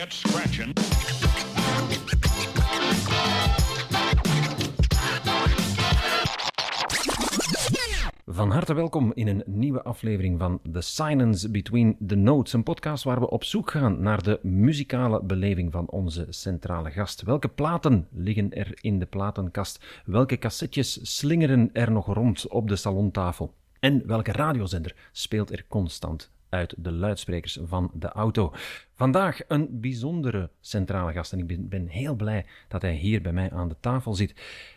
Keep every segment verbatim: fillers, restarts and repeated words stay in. get scratching. Van harte welkom in een nieuwe aflevering van The Silence Between the Notes, een podcast waar we op zoek gaan naar de muzikale beleving van onze centrale gast. Welke platen liggen er in de platenkast? Welke cassettes slingeren er nog rond op de salontafel? En welke radiozender speelt er constant uit de luidsprekers van de auto? Vandaag een bijzondere centrale gast en ik ben heel blij dat hij hier bij mij aan de tafel zit.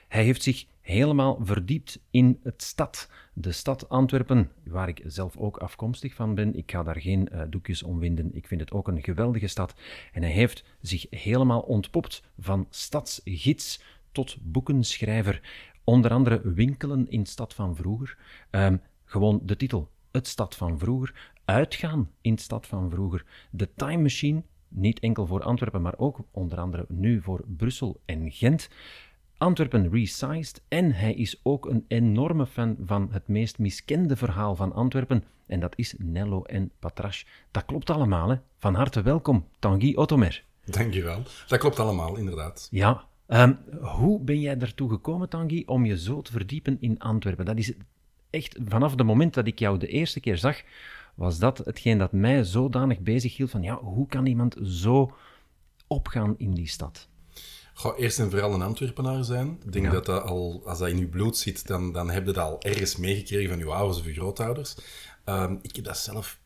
Hij heeft zich helemaal verdiept in het stad. De stad Antwerpen, waar ik zelf ook afkomstig van ben. Ik ga daar geen uh, doekjes om winden. Ik vind het ook een geweldige stad. En hij heeft zich helemaal ontpopt van stadsgids tot boekenschrijver. Onder andere winkelen in Stad van Vroeger. Um, gewoon de titel, Het Stad van Vroeger. Uitgaan in Stad van Vroeger. De Time Machine, niet enkel voor Antwerpen, maar ook onder andere nu voor Brussel en Gent. Antwerpen Resized en hij is ook een enorme fan van het meest miskende verhaal van Antwerpen en dat is Nello en Patrasche. Dat klopt allemaal, hè? Van harte welkom, Tanguy Otomer. Dankjewel. Dat klopt allemaal, inderdaad. Ja. Um, hoe ben jij daartoe gekomen, Tanguy, om je zo te verdiepen in Antwerpen? Dat is echt, vanaf het moment dat ik jou de eerste keer zag, was dat hetgeen dat mij zodanig bezig hield van ja, hoe kan iemand zo opgaan in die stad? Goh, eerst en vooral een Antwerpenaar zijn. Ik denk ja. dat dat al, als dat in je bloed zit, dan, dan heb je dat al ergens meegekregen van je ouders of je grootouders. Um, ik heb dat zelf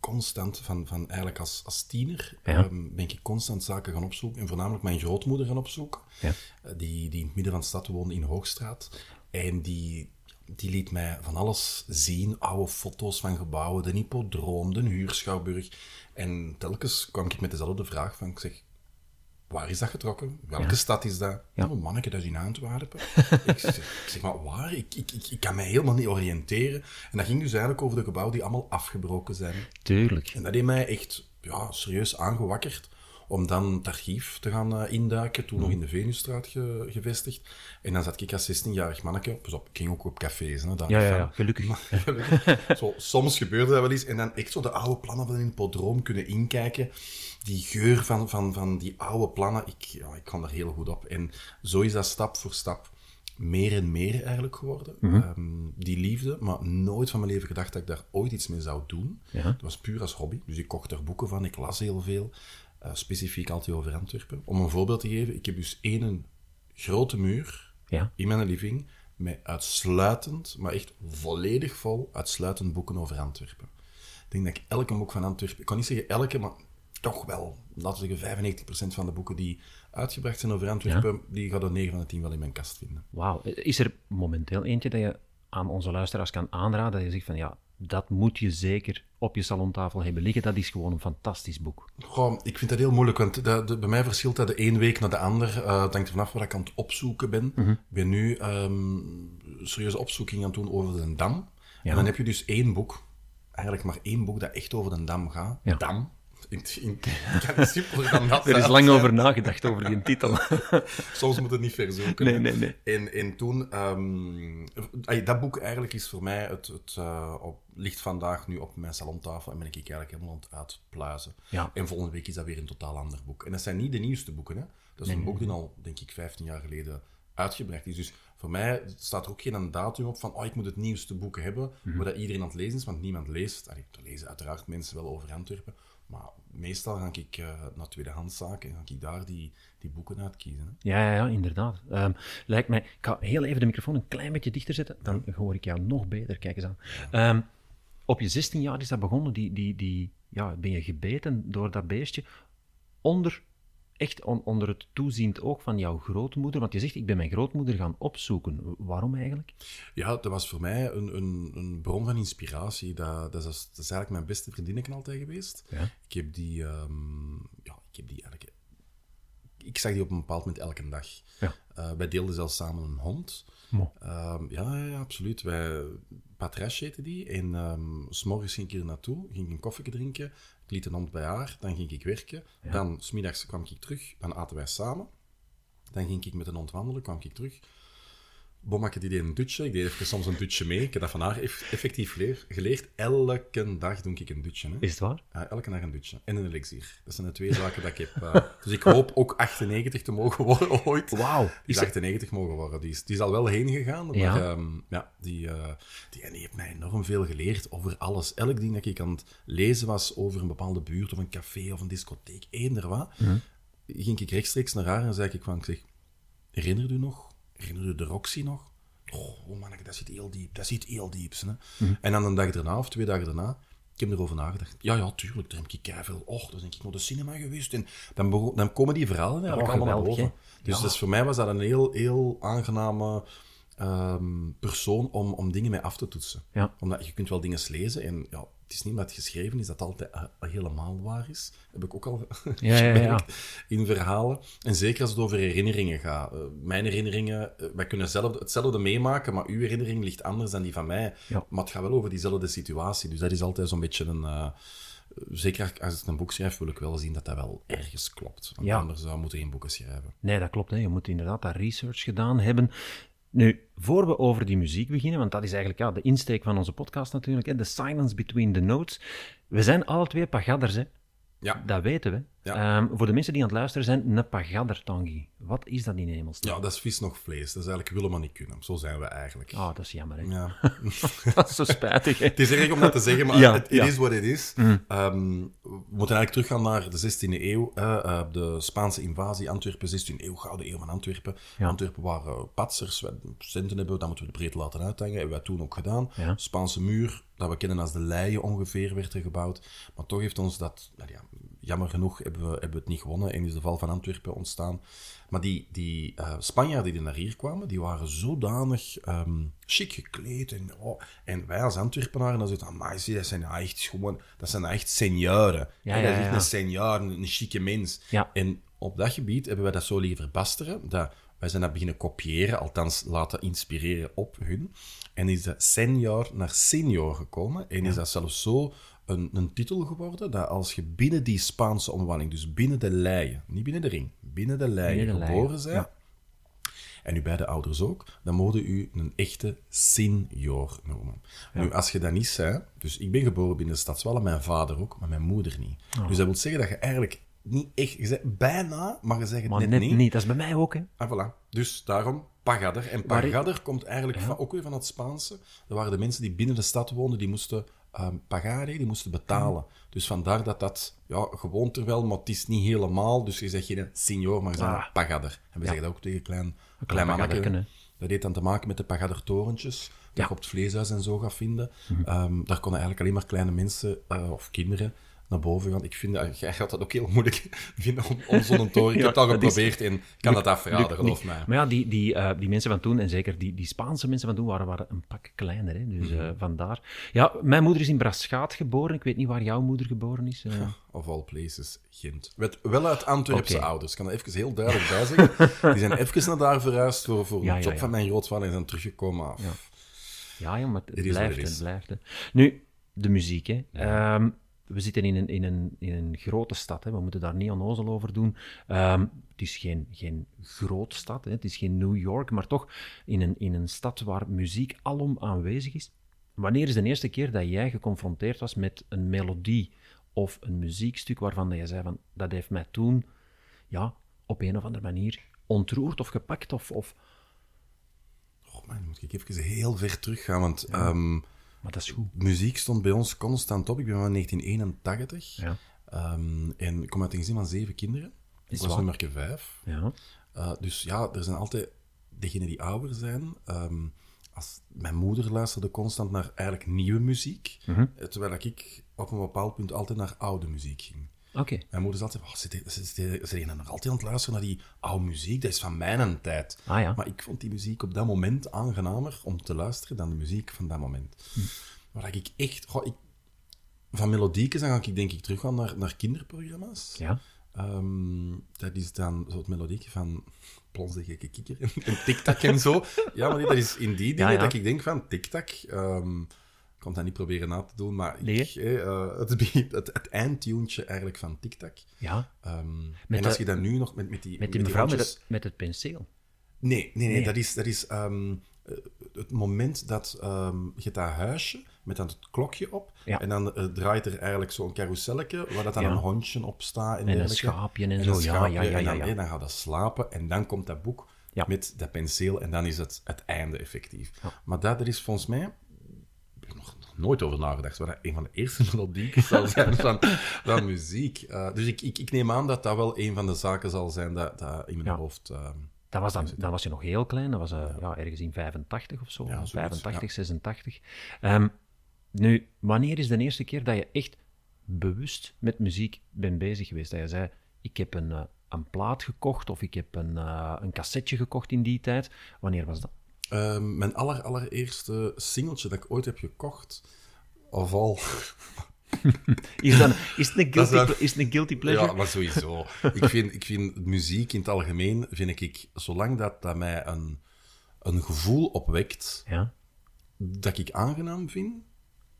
constant, van, van eigenlijk als, als tiener, ja. um, ben ik constant zaken gaan opzoeken. En voornamelijk mijn grootmoeder gaan opzoeken, ja. die, die in het midden van de stad woonde in Hoogstraat. En die, die liet mij van alles zien, oude foto's van gebouwen, de hippodroom, de huurschouwburg. En telkens kwam ik met dezelfde vraag van, ik zeg... Waar is dat getrokken? Welke ja. stad is dat? Ja. Oh, manneke, dat is in Antwerpen. ik, zeg, ik zeg maar, waar? Ik, ik, ik, ik kan mij helemaal niet oriënteren. En dat ging dus eigenlijk over de gebouwen die allemaal afgebroken zijn. Tuurlijk. En dat heeft mij echt ja, serieus aangewakkerd om dan het archief te gaan uh, induiken, toen mm. nog in de Venusstraat ge, gevestigd. En dan zat ik als zestienjarig manneke, pas op, ik ging ook op cafés. Hè, ja, ja, ja, gelukkig. Maar, gelukkig. Zo, soms gebeurde dat wel eens. En dan echt zo de oude plannen van een hippodroom kunnen inkijken. Die geur van, van, van die oude plannen, ik, ja, ik kan er heel goed op. En zo is dat stap voor stap meer en meer eigenlijk geworden. Mm-hmm. Um, die liefde, maar nooit van mijn leven gedacht dat ik daar ooit iets mee zou doen. Ja. Dat was puur als hobby. Dus ik kocht er boeken van, ik las heel veel. Uh, specifiek altijd over Antwerpen. Om een voorbeeld te geven, ik heb dus één grote muur ja. in mijn living met uitsluitend, maar echt volledig vol, uitsluitend boeken over Antwerpen. Ik denk dat ik elke boek van Antwerpen... Ik kan niet zeggen elke, maar... Toch wel, laten we zeggen, vijfennegentig procent van de boeken die uitgebracht zijn over Antwerpen, ja. die gaat er negen van de tien wel in mijn kast vinden. Wauw. Is er momenteel eentje dat je aan onze luisteraars kan aanraden, dat je zegt van, ja, dat moet je zeker op je salontafel hebben liggen, dat is gewoon een fantastisch boek? Goh, ik vind dat heel moeilijk, want de, de, bij mij verschilt dat de ene week naar de ander. Uh, het hangt er vanaf waar ik aan het opzoeken ben. Mm-hmm. Ik ben nu um, serieuze opzoeking aan het doen over de Dam. Ja. En dan heb je dus één boek, eigenlijk maar één boek, dat echt over de Dam gaat. Ja. Dam. In, in, in, simpeler dan dat. Er is lang over nagedacht, over die titel. Soms moet het niet verzoeken. Nee, nee, nee. En, en toen... Um, dat boek eigenlijk is voor mij... Het, het uh, op, ligt vandaag nu op mijn salontafel en ben ik eigenlijk helemaal aan het uitpluizen. Ja. En volgende week is dat weer een totaal ander boek. En dat zijn niet de nieuwste boeken. Hè? Dat is nee, een boek nee. die al, denk ik, vijftien jaar geleden uitgebracht is. Dus voor mij staat er ook geen datum op van oh, ik moet het nieuwste boek hebben, mm-hmm. waar dat iedereen aan het lezen is, want niemand leest. Allee, er lezen uiteraard mensen wel over Antwerpen. Maar meestal ga ik uh, naar tweedehandszaken en ga ik daar die, die boeken uitkiezen. Hè? Ja, ja, ja, inderdaad. Um, lijkt mij... Ik ga heel even de microfoon een klein beetje dichter zetten, dan hoor ik jou nog beter. Kijk eens aan. Ja. Um, op je zestien jaar is dat begonnen. Die, die, die, ja, ben je gebeten door dat beestje. Onder, echt on, onder het toeziend oog van jouw grootmoeder. Want je zegt, ik ben mijn grootmoeder gaan opzoeken. Waarom eigenlijk? Ja, dat was voor mij een, een, een bron van inspiratie. Dat, dat, is, dat is eigenlijk mijn beste vriendinnetje altijd geweest. Ja. Ik heb die... Um, ja, ik heb die eigenlijk... Ik zag die op een bepaald moment elke dag. Ja. Uh, wij deelden zelfs samen een hond. Mo. Um, ja, ja, absoluut. Wij... Patrasche heette die. En um, 's morgens ging ik hier naartoe, ging ik een koffieke drinken. Ik liet een hond bij haar, dan ging ik werken. Ja. Dan, 's middags kwam ik terug, dan aten wij samen. Dan ging ik met een hond wandelen, kwam ik terug. Bommake die deed een dutje. Ik deed even soms een dutje mee. Ik heb dat van haar effectief leer, geleerd. Elke dag doe ik een dutje. Hè. Is het waar? Uh, elke dag een dutje. En een elixier. Dat zijn de twee zaken dat ik heb. Uh, dus ik hoop ook achtennegentig te mogen worden ooit. Wauw. Die is achtennegentig mogen worden. Die is, die is al wel heen gegaan. Maar ja, um, ja die, uh, die, die heeft mij enorm veel geleerd over alles. Elk ding dat ik aan het lezen was over een bepaalde buurt of een café of een discotheek, eender wat, mm-hmm. ging ik rechtstreeks naar haar en zei ik van, ik zeg, herinner je nog? Herinner je de Roxy nog? Oh man, dat zit heel diep. Dat zit heel diep. Hè? Mm-hmm. En dan een dag daarna, of twee dagen daarna, ik heb erover nagedacht. Ja, ja, tuurlijk, daar heb ik keiveel. Och, dan denk ik naar de cinema geweest. En dan, bego- dan komen die verhalen ja, allemaal naar boven. Dus, ja. dus voor mij was dat een heel, heel aangename um, persoon om, om dingen mee af te toetsen. Ja. Omdat je kunt wel dingen lezen en ja, het is niet omdat het geschreven is dat het altijd uh, helemaal waar is. Heb ik ook al ja, ja, ja. in verhalen. En zeker als het over herinneringen gaat. Uh, mijn herinneringen, uh, wij kunnen zelf, hetzelfde meemaken, maar uw herinnering ligt anders dan die van mij. Ja. Maar het gaat wel over diezelfde situatie. Dus dat is altijd zo'n beetje een... Uh, zeker als ik een boek schrijf, wil ik wel zien dat dat wel ergens klopt. Want ja. anders uh, moet je geen boeken schrijven. Nee, dat klopt. Hè. Je moet inderdaad dat research gedaan hebben. Nu, voor we over die muziek beginnen, want dat is eigenlijk ja, de insteek van onze podcast natuurlijk, hè, The Silence Between the Notes. We zijn alle twee pagadders, hè? Ja. Dat weten we. Ja. Um, voor de mensen die aan het luisteren zijn, een pagadder, Tanguy. Wat is dat in hemelsnaam? Ja, dat is vis nog vlees. Dat is eigenlijk willen maar niet kunnen. Zo zijn we eigenlijk. Oh, dat is jammer, hè? Ja. Dat is zo spijtig, hè? Het is erg om dat te zeggen, maar ja, het ja. is wat het is. Mm. Um, we moeten eigenlijk teruggaan naar de zestiende eeuw. Uh, uh, de Spaanse invasie, Antwerpen, zestiende eeuw, gouden eeuw van Antwerpen. Ja. Antwerpen waren uh, patsers, we centen hebben, dat moeten we breed laten uithangen. Hebben we toen ook gedaan. Ja. Spaanse muur, dat we kennen als de Leien ongeveer, werd er gebouwd. Maar toch heeft ons dat... Nou ja, jammer genoeg hebben we, hebben we het niet gewonnen en is de val van Antwerpen ontstaan. Maar die, die uh, Spanjaarden die naar hier kwamen, die waren zodanig um, chic gekleed. En, oh, en wij als Antwerpenaren, dan zitten we, dat zijn echt gewoon, dat zijn echt senioren. Ja, ja, ja, ja. Dat is echt een senior, een, een chique mens. Ja. En op dat gebied hebben wij dat zo liggen verbasteren, dat wij zijn dat beginnen kopiëren, althans laten inspireren op hun. En is dat senior naar senior gekomen. En ja. is dat zelfs zo... Een, een titel geworden dat als je binnen die Spaanse omwandeling, dus binnen de Leien, niet binnen de ring, binnen de Leien geboren bent, ja. en uw beide ouders ook, dan mogen u een echte senior noemen. Ja. Nu, als je dat niet zei, dus ik ben geboren binnen de stadswal, mijn vader ook, maar mijn moeder niet. Oh. Dus dat wil zeggen dat je eigenlijk niet echt, je zegt bijna, maar je zegt het maar net, net niet. niet. Dat is bij mij ook, hè. Ah, voilà. Dus daarom... Pagadder. En pagadder ik... komt eigenlijk ja. van, ook weer van het Spaanse. Dat waren de mensen die binnen de stad woonden, die moesten um, pagare, die moesten betalen. Ja. Dus vandaar dat dat, ja, gewoont er wel, maar het is niet helemaal. Dus je zegt geen senior, maar je zegt ah. pagadder. En we ja. zeggen dat ook tegen klein, een klein, klein mannetje. Dat heeft dan te maken met de pagaddertorentjes, dat ja. je op het vleeshuis en zo gaat vinden. Mm-hmm. Um, daar konden eigenlijk alleen maar kleine mensen uh, of kinderen naar boven gaan. Ik vind dat, jij gaat dat ook heel moeilijk vinden om, om zo'n toren. Ik ja, heb dat al geprobeerd is, en kan luk, dat afraden, geloof mij. Maar ja, die, die, uh, die mensen van toen, en zeker die, die Spaanse mensen van toen, waren, waren een pak kleiner. Hè? Dus mm-hmm. uh, vandaar. Ja, mijn moeder is in Brasschaat geboren. Ik weet niet waar jouw moeder geboren is. Uh. Of all places, Gent. Met, wel uit Antwerpse okay. ouders. Ik kan dat even heel duidelijk bij zeggen. Die zijn even naar daar verhuisd voor, voor ja, een job ja, ja. van mijn grootvader en zijn teruggekomen af. Ja, ja, ja maar het, het blijft en blijft. Hè. Nu, de muziek, hè. Ja. Um, We zitten in een, in een, in een grote stad, hè. We moeten daar niet onnozel over doen. Um, het is geen, geen grote stad, hè. Het is geen New York, maar toch in een, in een stad waar muziek alom aanwezig is. Wanneer is de eerste keer dat jij geconfronteerd was met een melodie of een muziekstuk waarvan jij zei van, dat heeft mij toen ja, op een of andere manier ontroerd of gepakt? Of, of... Oh man, moet ik even heel ver teruggaan, want... Ja. Um... Maar dat is goed. Muziek stond bij ons constant op. Ik ben van negentien eenentachtig. Ja. Um, en ik kom uit een gezin van zeven kinderen. Ik was nummer vijf. Ja. Uh, dus ja, er zijn altijd degenen die ouder zijn. Um, als, mijn moeder luisterde constant naar eigenlijk nieuwe muziek. Mm-hmm. Terwijl ik op een bepaald punt altijd naar oude muziek ging. Okay. Mijn moeder is altijd... Oh, ze zijn er altijd aan het luisteren naar die oude muziek. Dat is van mijn tijd. Ah, ja. Maar ik vond die muziek op dat moment aangenamer om te luisteren dan de muziek van dat moment. Hm. Waar ik echt... Goh, ik, van melodieken dan ga ik denk ik teruggaan naar, naar kinderprogramma's. Ja. Um, dat is dan zo het melodiekje van Plons de gekke kikker en, en tic-tac en zo. Ja, maar nee, dat is in die dingen ja, ja. dat ik denk van tic-tac... Um, Ik kon dat niet proberen na te doen, maar nee, ik, uh, het, het, het eindtuntje eigenlijk van tic-tac. Ja. Um, en als de, je dat nu nog met, met die... Met die, met die mevrouw met het, met het penseel. Nee, nee, nee, nee. dat is... Dat is um, uh, het moment dat um, je dat huisje met dan het klokje op, ja. en dan uh, draait er eigenlijk zo'n carouselletje waar dat dan ja. een hondje op staat. En, en een schaapje en, en zo. Schaapje, ja, ja, ja, ja, ja. En dan, nee, dan gaat dat slapen en dan komt dat boek ja. met dat penseel en dan is het het einde effectief. Ja. Maar dat er is volgens mij... nog nooit over nagedacht, maar dat een van de eerste melodieken zal zijn van, van muziek. Uh, dus ik, ik, ik neem aan dat dat wel een van de zaken zal zijn dat, dat in mijn ja. hoofd... Uh, dat was dan, dan was je nog heel klein, dat was uh, ja. Ja, ergens in vijfentachtig of zo, ja, vijfentachtig, ja. zesentachtig. Um, nu, wanneer is de eerste keer dat je echt bewust met muziek bent bezig geweest? Dat je zei, ik heb een, uh, een plaat gekocht of ik heb een, uh, een cassetje gekocht in die tijd. Wanneer was dat? Um, mijn aller, allereerste singeltje dat ik ooit heb gekocht, of al... Is, dan, is, het een guilty, dat is, is het een guilty pleasure? Ja, maar sowieso. ik, vind, ik vind muziek in het algemeen, vind ik, ik zolang dat, dat mij een, een gevoel opwekt ja. dat ik aangenaam vind,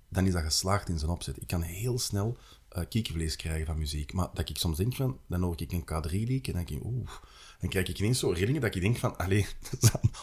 dan is dat geslaagd in zijn opzet. Ik kan heel snel uh, kiekenvlees krijgen van muziek, maar dat ik soms denk van, dan hoor ik een K drie-liek en dan denk ik, oeh... Dan krijg ik ineens zo rillingen dat ik denk van, allee,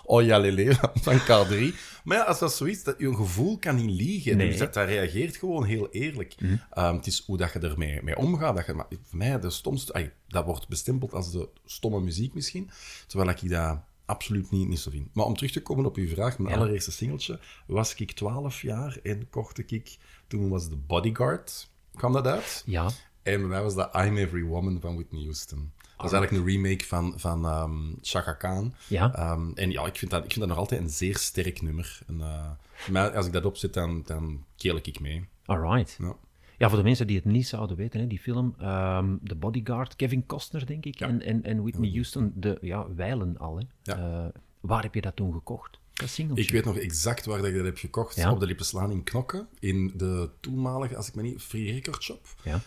oh ja, lele, van K drie. Maar ja, als dat zoiets, dat je een gevoel kan niet liegen. Nee. Dus dat, dat reageert gewoon heel eerlijk. Mm. Um, het is hoe dat je ermee mee omgaat. Dat je, maar voor mij, de stomste, ay, dat wordt bestempeld als de stomme muziek misschien. Terwijl ik dat absoluut niet, niet zo vind. Maar om terug te komen op uw vraag, mijn ja. allereerste singeltje, was ik twaalf jaar en kocht ik, toen was The Bodyguard, kwam dat uit. Ja. En bij mij was dat I'm Every Woman van Whitney Houston. Dat is eigenlijk een remake van, van um, Chaka Khan. Ja. Um, en ja, ik vind, dat, ik vind dat nog altijd een zeer sterk nummer. En, uh, maar als ik dat opzet, dan, dan keel ik mee. Alright. Ja. Ja, voor de mensen die het niet zouden weten, hè, die film, um, The Bodyguard, Kevin Costner, denk ik, ja. en, en, en Whitney Houston, de ja, wijlen al. Hè. Ja. Uh, waar heb je dat toen gekocht? Dat singeltje. Ik weet nog exact waar ik dat heb gekocht. Ja? Op de Lippenslaan in Knokke, in de toenmalige, als ik me niet, Free Record Shop. Ja.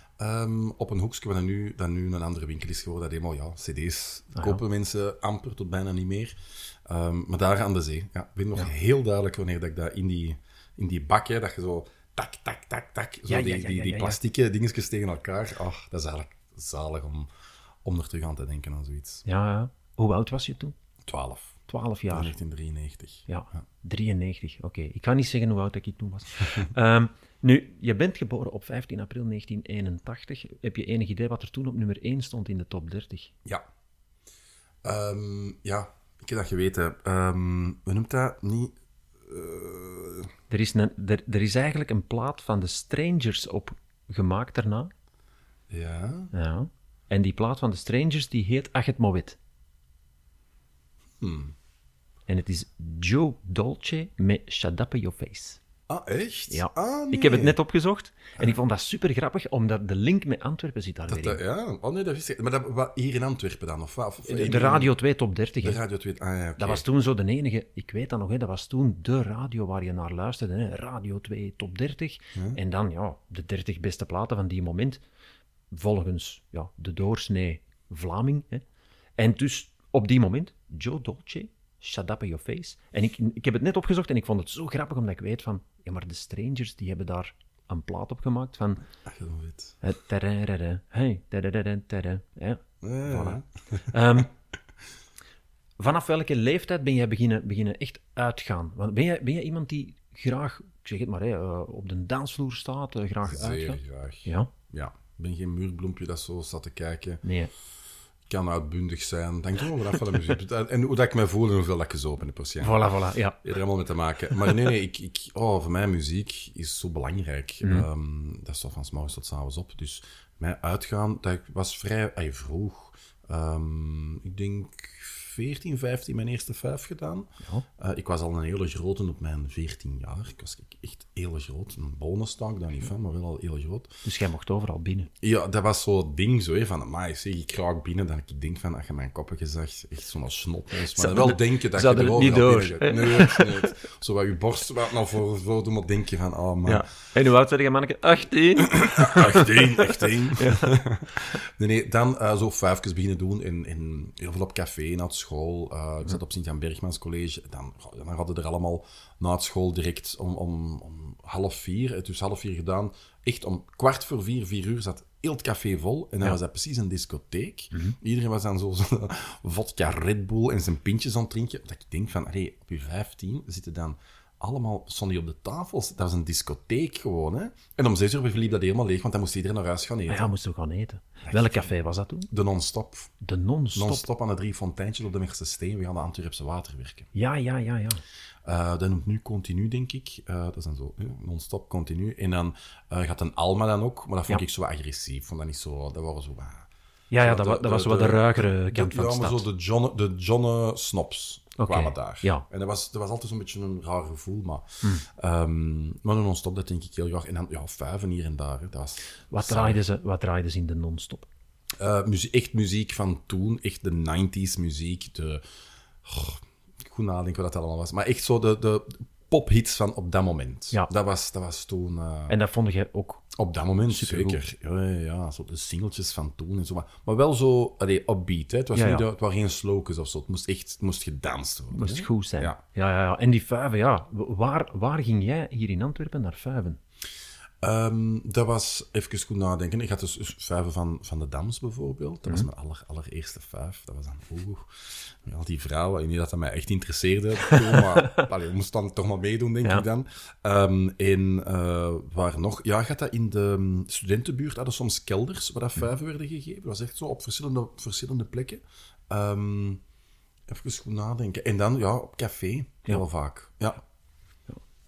Um, op een hoekje waar nu, dat nu een andere winkel is geworden. Dat helemaal, ja, cd's ah, kopen ja. mensen amper tot bijna niet meer. Um, maar daar aan de zee. Ja, ik weet nog ja. heel duidelijk wanneer dat ik dat in die, in die bak, hè, dat je zo tak, tak, tak, tak, zo ja, die, ja, ja, ja, ja, die, die plastieke ja. dingetjes tegen elkaar. Ach, dat is eigenlijk zalig om, om er terug aan te denken aan zoiets. Ja, ja. Hoe oud was je toen? Twaalf. twaalf jaar. negentien drieënnegentig. Ja, ja. drieënnegentig, oké. Okay. Ik kan niet zeggen hoe oud ik toen was. um, nu, je bent geboren op vijftien april negentien eenentachtig. Heb je enig idee wat er toen op nummer één stond in de top dertig? Ja. Um, ja, ik heb dat geweten. Um, we noemen dat niet... Uh... Er, is een, er, er is eigenlijk een plaat van de Strangers opgemaakt daarna. Ja. Ja. En die plaat van de Strangers, die heet Ach het maar wit. Hmm. En het is Joe Dolce met Shut up your face. Ah, echt? Ja. Ah, nee. Ik heb het net opgezocht en ah. ik vond dat super grappig, omdat de link met Antwerpen zit daar dat, weer in. Dat, ja, oh nee, dat wist ik. Maar dat, wat, hier in Antwerpen dan? Of, of, de, de Radio twee top dertig. De Radio twee, ah ja, okay. Dat was toen zo de enige, ik weet dat nog, hè, dat was toen de radio waar je naar luisterde. Hè, Radio twee top dertig. Hmm. En dan ja, de dertig beste platen van die moment, volgens ja, de doorsnee Vlaming. Hè. En dus... Op die moment, Joe Dolce, Shut up your face. En ik, ik heb het net opgezocht en ik vond het zo grappig, omdat ik weet van... Ja, maar de Strangers, die hebben daar een plaat op gemaakt van... Ach, je weet. Het Vanaf welke leeftijd ben jij beginnen, beginnen echt uitgaan? Want ben, jij, ben jij iemand die graag, ik zeg het maar, hey, uh, op de dansvloer staat, uh, graag uitgaat? Zeer graag. Ja? Ja, ik ben geen muurbloempje dat zo staat te kijken. Nee. Kan uitbundig zijn. Denk er wel vanaf van de muziek. En hoe dat ik mij voel en hoeveel dat ik gezopen heb. Voilà, voilà. Ja. Er helemaal mee te maken. Maar nee, nee ik, ik, oh, voor mij muziek is zo belangrijk. Mm. Um, dat is toch van 's morgens tot 's avonds op. Dus mij uitgaan, dat ik was vrij ay, vroeg. Um, ik denk veertien, vijftien mijn eerste vijf gedaan. Ja. Uh, ik was al een hele grote op mijn veertien jaar. Ik was echt heel groot. Een bonenstank, daar niet van, maar wel al heel groot. Dus jij mocht overal binnen? Ja, dat was zo het ding, zo, hè, van, amai, zeg, ik raak binnen, dat ik denk van, als je mijn koppen gezegd, echt zo'n snot. Maar zou wel de, denken dat je er overal niet door, binnen gaat. Nee, het, nee het. Zo wat je borst wat nou voor, voor doet, maar denk je van, oh man. Ja. En hoe oud werd je, manneke? achttien. achttien, achttien. Ja. Nee, nee, dan uh, zo vijfjes beginnen doen en, en heel veel op café, en school. Uh, ik zat op Sint-Jan Bergmans College. Dan, dan hadden we er allemaal na school direct om, om, om half vier, het is half vier gedaan. Echt om kwart voor vier, vier uur zat heel het café vol. En dan ja. was dat precies een discotheek. Mm-hmm. Iedereen was dan zo, zo vodka Red Bull en zijn pintjes aan het drinken. Dat ik denk van, hey, op je vijftien zitten dan... Allemaal stonden die op de tafels. Dat was een discotheek gewoon, hè. En om zes uur verliep dat helemaal leeg, want dan moest iedereen naar huis gaan eten. Ja, moest ook gaan eten. Echt? Welk café was dat toen? De non-stop. De non-stop? Non-stop aan de Drie Fonteintjes op de Mercesteen. We gaan de Antwerpse waterwerken. Ja, ja, ja, ja. Uh, dat noemt nu Continu, denk ik. Uh, dat is dan zo, uh, non-stop, Continu. En dan uh, gaat een Alma dan ook, maar dat vond ja. ik zo agressief. Vond dat niet zo... Dat waren zo... Uh, ja, ja, zo, dat, de, dat de, was wel de, de ruigere kant de, van de stad. Ja, maar zo de John, de John Snobs. Okay, kwamen daar. Ja. En dat was, dat was altijd zo'n beetje een raar gevoel, maar... Mm. Um, maar de non-stop, dat denk ik heel graag. En dan, ja, vijven hier en daar. Hè, dat was wat, draaiden ze, wat draaiden ze in de non-stop? Uh, muziek, echt muziek van toen. Echt de negentiger jaren muziek. De... Oh, goed nadenken wat dat allemaal was. Maar echt zo de, de pophits van op dat moment. Ja. Dat, was, dat was toen... Uh... En dat vond jij ook? Op dat moment, zeker. Ja, ja, ja, zo de singeltjes van toen en zo. Maar, maar wel zo allee, upbeat. Hè. Het, was ja, niet, ja. het waren geen slokers of zo. Het moest echt het moest gedanst worden. Het moest hè? goed zijn. Ja. Ja, ja, ja. En die vuiven, ja. Waar, waar ging jij hier in Antwerpen naar vuiven? Um, dat was, even goed nadenken. Ik had dus vuiven van, van de Dams bijvoorbeeld. Dat was mijn aller, allereerste vuif. Dat was dan, oeh, met al die vrouwen. Ik weet dat dat mij echt interesseerde. Maar allee, ik moest dan toch maar meedoen, denk ja. ik dan. Um, en uh, waar nog? Ja, ik had dat in de studentenbuurt. Hadden soms kelders waar dat vuiven werden gegeven. Dat was echt zo op verschillende, verschillende plekken. Um, even goed nadenken. En dan, ja, op café. Heel ja. vaak. Ja.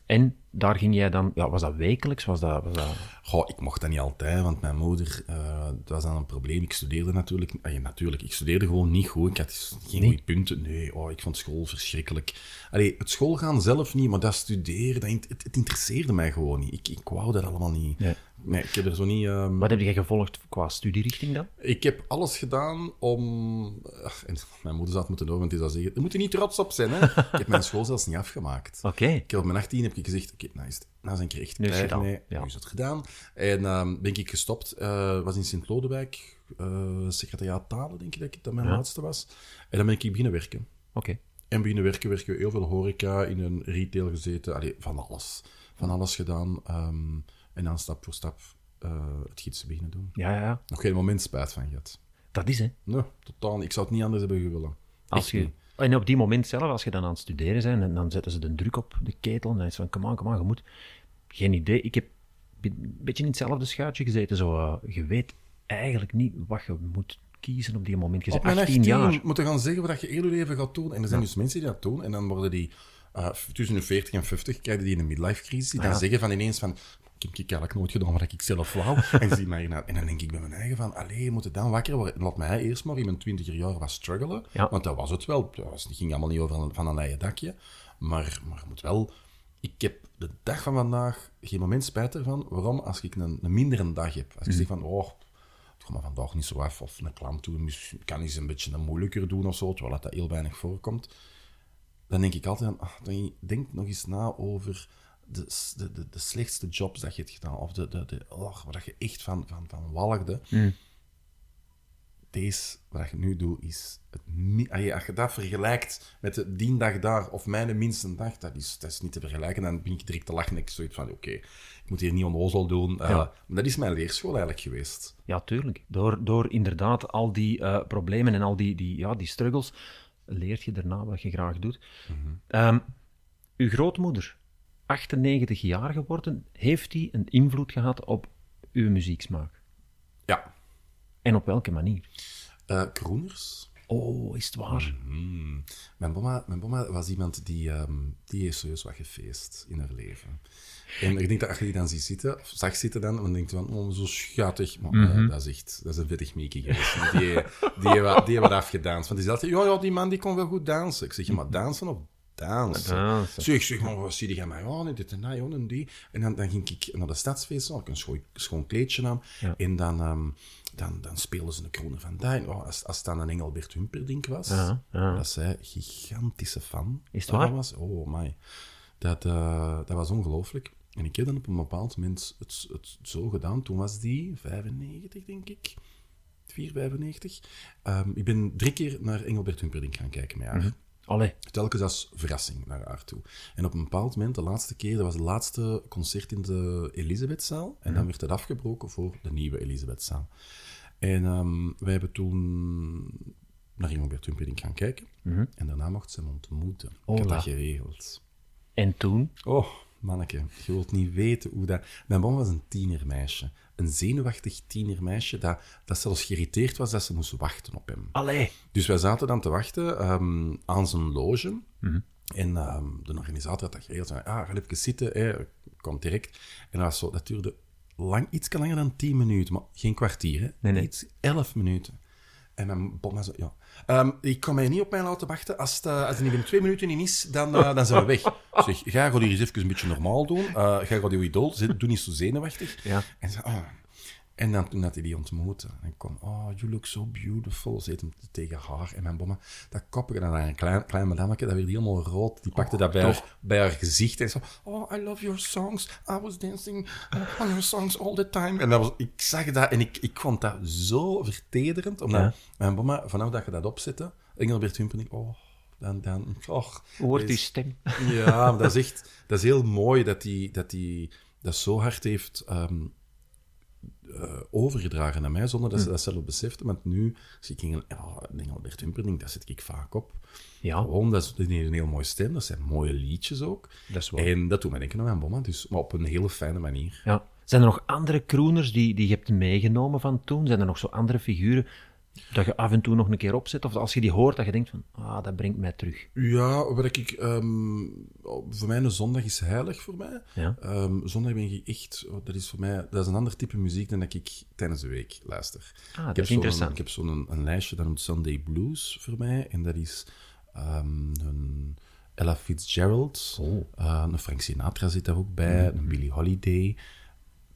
En daar ging jij dan... Ja, was dat wekelijks? Was dat, was dat... Goh, ik mocht dat niet altijd, want mijn moeder... Uh, dat was dan een probleem. Ik studeerde natuurlijk... Eh, natuurlijk, ik studeerde gewoon niet goed. Ik had geen nee. goede punten. Nee, oh, ik vond school verschrikkelijk. Allee, het schoolgaan zelf niet, maar dat studeren, dat in, het, het interesseerde mij gewoon niet. Ik, ik wou dat allemaal niet... Nee. Nee, ik heb er zo niet... Um... Wat heb jij gevolgd qua studierichting dan? Ik heb alles gedaan om... Ach, en mijn moeder zou het moeten doen, want die zou zeggen... Je moet er niet trots op zijn, hè. Ik heb mijn school zelfs niet afgemaakt. Oké. Okay. Ik heb op mijn achttien heb ik gezegd... Oké, okay, nou is het... Nou zijn ik er echt nu is het gedaan. Ja. Nu is het gedaan. En um, ben ik gestopt. Uh, was in Sint-Lodewijk. Uh, secretariaat talen, denk ik dat, ik, dat mijn ja. laatste was. En dan ben ik beginnen werken. Oké. Okay. En beginnen werken, werken we heel veel horeca, in een retail gezeten. Allee, van alles. Van alles gedaan. Um, En dan stap voor stap uh, het gidsen beginnen doen. Ja, ja, ja. Nog geen moment spijt van gehad. Dat is, hè? Nee, totaal niet. Ik zou het niet anders hebben willen. Als je... En op die moment zelf, als je dan aan het studeren bent, en dan zetten ze de druk op de ketel, en dan is het van, kom aan, kom aan, je moet... Geen idee. Ik heb een beetje in hetzelfde schuitje gezeten. Zo, uh, je weet eigenlijk niet wat je moet kiezen op die moment. Je bent achttien jaar. Je moet gaan zeggen wat je eerder even gaat doen. En er zijn ja. dus mensen die dat doen, en dan worden die... Uh, tussen de veertig en vijftig krijgen die een midlife-crisis. Die ah, ja. dan zeggen van ineens van... Ik heb eigenlijk nooit gedaan wat ik zelf wou. En, zie mij en dan denk ik bij mijn eigen van... Allee, moet het dan wakker worden? Laat mij eerst maar in mijn twintiger jaar wat struggelen. Ja. Want dat was het wel. Het ging allemaal niet over van een leien dakje. Maar, maar moet wel... Ik heb de dag van vandaag geen moment spijt ervan. Waarom? Als ik een, een mindere dag heb. Als ik mm. zeg van... Oh, het gaat maar vandaag niet zo af. Of een klant toe. Ik kan eens een beetje een moeilijker doen of zo. Terwijl dat heel weinig voorkomt. Dan denk ik altijd... Ach, denk nog eens na over... De, de, de slechtste jobs dat je hebt gedaan, of de, de, de, oh, waar je echt van, van, van walgde. Mm. Deze, wat je nu doet, is... Het, als je dat vergelijkt met de, die dag daar, of mijn minste dag, dat is, dat is niet te vergelijken. Dan begin ik direct te lachen en ik zoiets van, oké, okay, ik moet hier niet onnozel doen. Uh, ja. Maar dat is mijn leerschool eigenlijk geweest. Ja, tuurlijk. Door, door inderdaad al die uh, problemen en al die, die, ja, die struggles, leert je daarna wat je graag doet. Mm-hmm. Um, uw grootmoeder... achtennegentig jaar geworden, heeft die een invloed gehad op uw muzieksmaak? Ja. En op welke manier? Uh, crooners. Oh, is het waar? Mm-hmm. Mijn mama, mijn mama was iemand die, um, die heeft serieus wat gefeest in haar leven. En ik denk dat als je die dan ziet zitten, of zag zitten dan, dan denk je van, oh, zo schattig. Maar mm-hmm. uh, dat is echt, dat is een vettig miekje geweest. Die, die, die hebben die wat afgedanst. Want die zegt, ja, ja, die man die kon wel goed dansen. Ik zeg, je maar dansen op. Dansen. Dansen. Zeg, zeg maar, wat zie je mij aan? Oh, dit en dat, en die. En dan, dan ging ik naar de stadsfeest, had ik een schoon, schoon kleedje aan. Ja. En dan, um, dan, dan speelden ze een kroner van daar. Oh, als, als het dan een Engelbert Humperdinck was, ja, ja. was zij gigantische fan. Is het waar? Dat was, oh, my. Dat, uh, dat was ongelooflijk. En ik heb dan op een bepaald moment het, het zo gedaan. Toen was die vijfennegentig, denk ik. vierennegentig, vijfennegentig. Um, ik ben drie keer naar Engelbert Humperdinck gaan kijken met haar. Mm-hmm. Allee. Telkens als verrassing naar haar toe. En op een bepaald moment, de laatste keer, dat was het laatste concert in de Elisabethzaal. En mm-hmm. dan werd het afgebroken voor de nieuwe Elisabethzaal. En um, wij hebben toen naar Engelbert Humperdinck gaan kijken. Mm-hmm. En daarna mocht ze hem ontmoeten. Ola. Ik had dat geregeld. En toen? Oh, manneke, je wilt niet weten hoe dat... Mijn mama was een tienermeisje. Een zenuwachtig tienermeisje dat, dat zelfs geïrriteerd was dat ze moest wachten op hem. Allee. Dus wij zaten dan te wachten um, aan zijn loge. Mm-hmm. En um, de organisator had dat geregeld. Ah, ga even zitten. Hè. Komt direct. En dat was zo, dat duurde lang, iets langer dan tien minuten. Maar geen kwartier, hè. Nee, nee. Iets elf minuten. En mijn bomma zo, ja. Um, ik kan mij niet op mij laten wachten. Als het, uh, als het binnen twee minuten niet is, dan, uh, dan zijn we weg. Zeg, ga gewoon hier eens even een beetje normaal doen. Uh, ga gewoon je idool, doe niet zo zenuwachtig. Ja. En, ze, oh. En dan toen had hij die ontmoette. En kwam, oh, you look so beautiful. Ze heet hem tegen haar. En mijn bomma, dat koppige dan aan een klein, klein madameke, dat werd helemaal rood. Die pakte oh, dat bij haar, bij haar gezicht. En zo, oh, I love your songs. I was dancing on your songs all the time. En dat was, ik zag dat en ik, ik vond dat zo vertederend. Omdat ja. mijn bomma, vanaf dat je dat opzette, Engelbert Humperdinck, oh, dan, dan, oh. Hoe wordt die stem? Ja, maar dat is echt, dat is heel mooi dat hij dat, die, dat zo hard heeft... Um, Uh, overgedragen aan mij, zonder dat ze dat zelf beseften. Want nu, als ik ging, oh, Engelbert Humperdinck, daar zit ik vaak op. Ja. Gewoon, dat is een heel mooie stem, dat zijn mooie liedjes ook. Dat is waar. En dat doet mij denken aan mijn bomma, dus, maar op een hele fijne manier. Ja. Zijn er nog andere crooners die, die je hebt meegenomen van toen? Zijn er nog zo andere figuren dat je af en toe nog een keer opzet? Of als je die hoort, dat je denkt van, ah, dat brengt mij terug. Ja, wat ik... Um, voor mij een zondag is heilig voor mij. Ja. Um, zondag ben ik echt... Dat is voor mij... Dat is een ander type muziek dan dat ik tijdens de week luister. Ah, dat is interessant. Een, ik heb zo'n een, een lijstje, dat noemt Sunday Blues voor mij. En dat is um, een Ella Fitzgerald. Oh. Uh, een Frank Sinatra zit daar ook bij. Mm-hmm. Een Billie Holiday.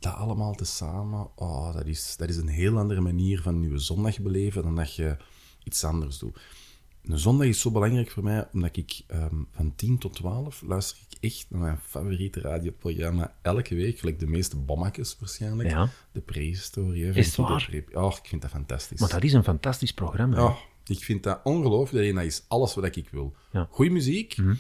Dat allemaal tezamen, oh, dat, is, dat is een heel andere manier van nieuwe zondag beleven dan dat je iets anders doet. Een zondag is zo belangrijk voor mij, omdat ik um, van tien tot twaalf luister ik echt naar mijn favoriete radioprogramma elke week, gelijk de meeste bommakjes waarschijnlijk. Ja. De prehistorie. Is het waar? Pre- oh, ik vind dat fantastisch. Maar dat is een fantastisch programma. Oh, ik vind dat ongelooflijk, dat is alles wat ik wil. Ja. Goeie muziek. Mm-hmm.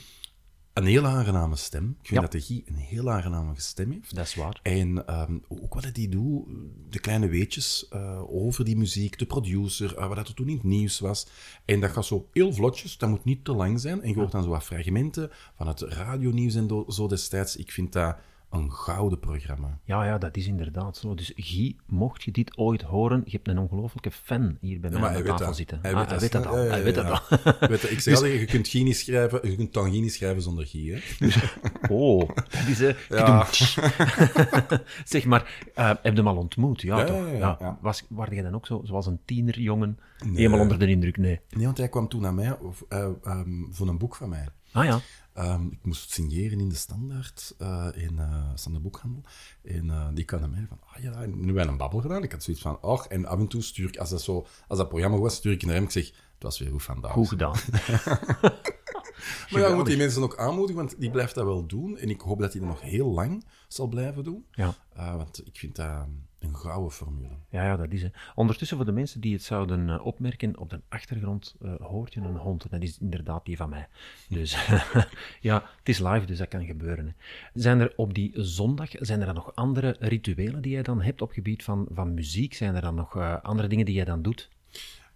Een heel aangename stem. Ik vind ja. dat de Guy een heel aangename stem heeft. Dat is waar. En um, ook wat hij doet, de kleine weetjes uh, over die muziek, de producer, uh, wat er toen in het nieuws was. En dat gaat zo heel vlotjes, dat moet niet te lang zijn. En je hoort dan zo wat fragmenten van het radionieuws en do- zo destijds. Ik vind dat een gouden programma. Ja, ja, dat is inderdaad zo. Dus Guy, mocht je dit ooit horen, je hebt een ongelofelijke fan hier bij mij ja, aan de tafel zitten. Hij, ah, weet, hij weet dat al. Ja, ja, hij weet ja, ja. dat al. Weet, ik zeg dus... al, je kunt Guy niet schrijven, je kunt Tanguy niet schrijven zonder Guy, hè? Oh, dat is... Uh, ja. Zeg maar, uh, heb je hem al ontmoet? Ja, ja toch? Ja, ja, ja. Was, waarde jij dan ook zo, zoals een tienerjongen, nee. helemaal onder de indruk? Nee. Nee, want hij kwam toen naar mij of, uh, um, voor een boek van mij. Ah ja. Um, ik moest signeren in de Standaard, uh, in uh, Standaard Boekhandel. En uh, die kwam naar mij van, ah ja, nu hebben wij een babbel gedaan. Ik had zoiets van, ach, en af en toe stuur ik, als dat, zo, als dat programma was, stuur ik naar hem. Ik zeg, het was weer goed vandaag. Goed gedaan. Maar ja, je moet die mensen ook aanmoedigen, want die blijft dat wel doen. En ik hoop dat hij dat nog heel lang zal blijven doen. Ja. Uh, want ik vind dat... Een gouden formule. Ja, ja, dat is het. Ondertussen, voor de mensen die het zouden uh, opmerken, op de achtergrond uh, hoort je een hond. En dat is inderdaad die van mij. Dus ja, het is live, dus dat kan gebeuren. Hè. Zijn er op die zondag, zijn er dan nog andere rituelen die jij dan hebt op gebied van, van muziek? Zijn er dan nog uh, andere dingen die jij dan doet?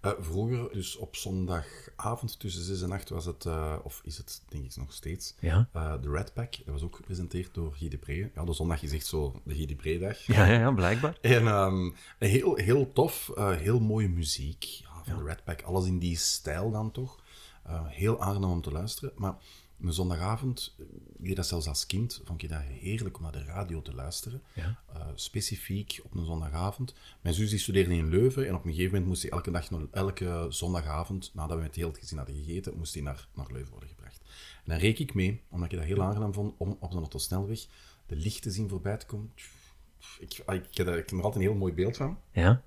Uh, vroeger, dus op zondagavond tussen zes en acht was het, uh, of is het denk ik nog steeds, ja? uh, de Red Pack. Dat was ook gepresenteerd door Guy de Pré. Ja, de zondag is echt zo de Guy de Pré-dag. Ja, ja, ja, blijkbaar. En um, heel, heel tof, uh, heel mooie muziek ja, van ja. de Red Pack. Alles in die stijl dan toch. Uh, heel aangenaam om te luisteren. Maar een zondagavond, ik deed dat zelfs als kind, vond ik dat heerlijk om naar de radio te luisteren. Ja. Uh, specifiek op een zondagavond. Mijn zus die studeerde in Leuven en op een gegeven moment moest hij elke, dag, elke zondagavond, nadat we het heel gezin hadden gegeten, moest hij naar, naar Leuven worden gebracht. En dan reek ik mee, omdat ik dat heel aangenaam vond, om op de autosnelweg de lichten te zien voorbij te komen. Ik, ik, ik, heb, er, ik heb er altijd een heel mooi beeld van. Ja.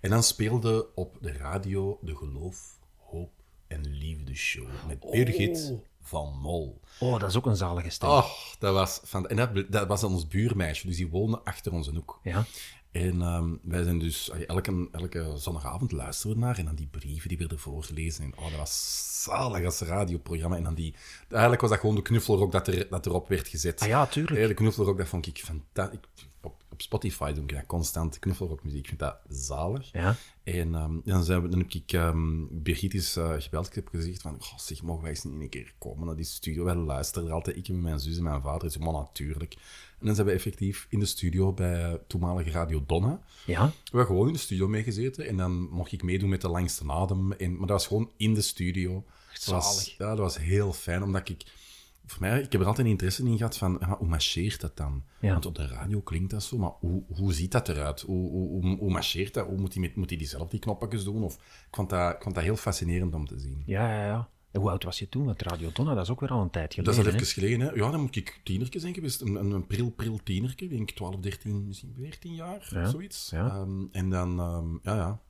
En dan speelde op de radio de Geloof, Hoop en Liefde Show met Birgit van Mol. Oh, dat is ook een zalige stem. Oh, dat was van, en dat, dat was ons buurmeisje, dus die woonde achter onze hoek. Ja. En um, wij zijn dus elke, elke zondagavond luisteren we naar en dan die brieven die werden voorgelezen. En oh, dat was zalig als radioprogramma. En dan die, eigenlijk was dat gewoon de knuffelrok dat, er, dat erop werd gezet. Ah ja, tuurlijk. De knuffelrok, dat vond ik fantastisch. Op, op Spotify doe ik dat constant, knuffelrokmuziek. Ik vind dat zalig. Ja. En um, dan, zijn we, dan heb ik um, Birgit is uh, gebeld. Ik heb gezegd van, oh, zeg, mogen wij eens niet een keer komen naar die studio? Wij luisteren er altijd. Ik en mijn zus en mijn vader. Het is maar natuurlijk. En dan zijn we effectief in de studio bij toenmalige Radio Donna. Ja. We hebben gewoon in de studio meegezeten. En dan mocht ik meedoen met De Langste Adem. En, maar dat was gewoon in de studio. Echt zalig. Dat was, ja, dat was heel fijn, omdat ik... Voor mij, ik heb er altijd interesse in gehad van, hoe marcheert dat dan? Ja. Want op de radio klinkt dat zo, maar hoe, hoe ziet dat eruit? Hoe, hoe, hoe, hoe marcheert dat? Hoe moet hij moet die zelf die knoppetjes doen? Of, ik, vond dat, ik vond dat heel fascinerend om te zien. Ja, ja, ja. En hoe oud was je toen? Want Radio Donna, dat is ook weer al een tijd geleden. Dat is al even geleden, hè? Ja, dan moet ik tienertje zijn geweest. Een, een, een pril, pril tienertje, denk ik twaalf, dertien, misschien veertien jaar, ja. Of zoiets. Ja. Um, en dan, um, ja, ja.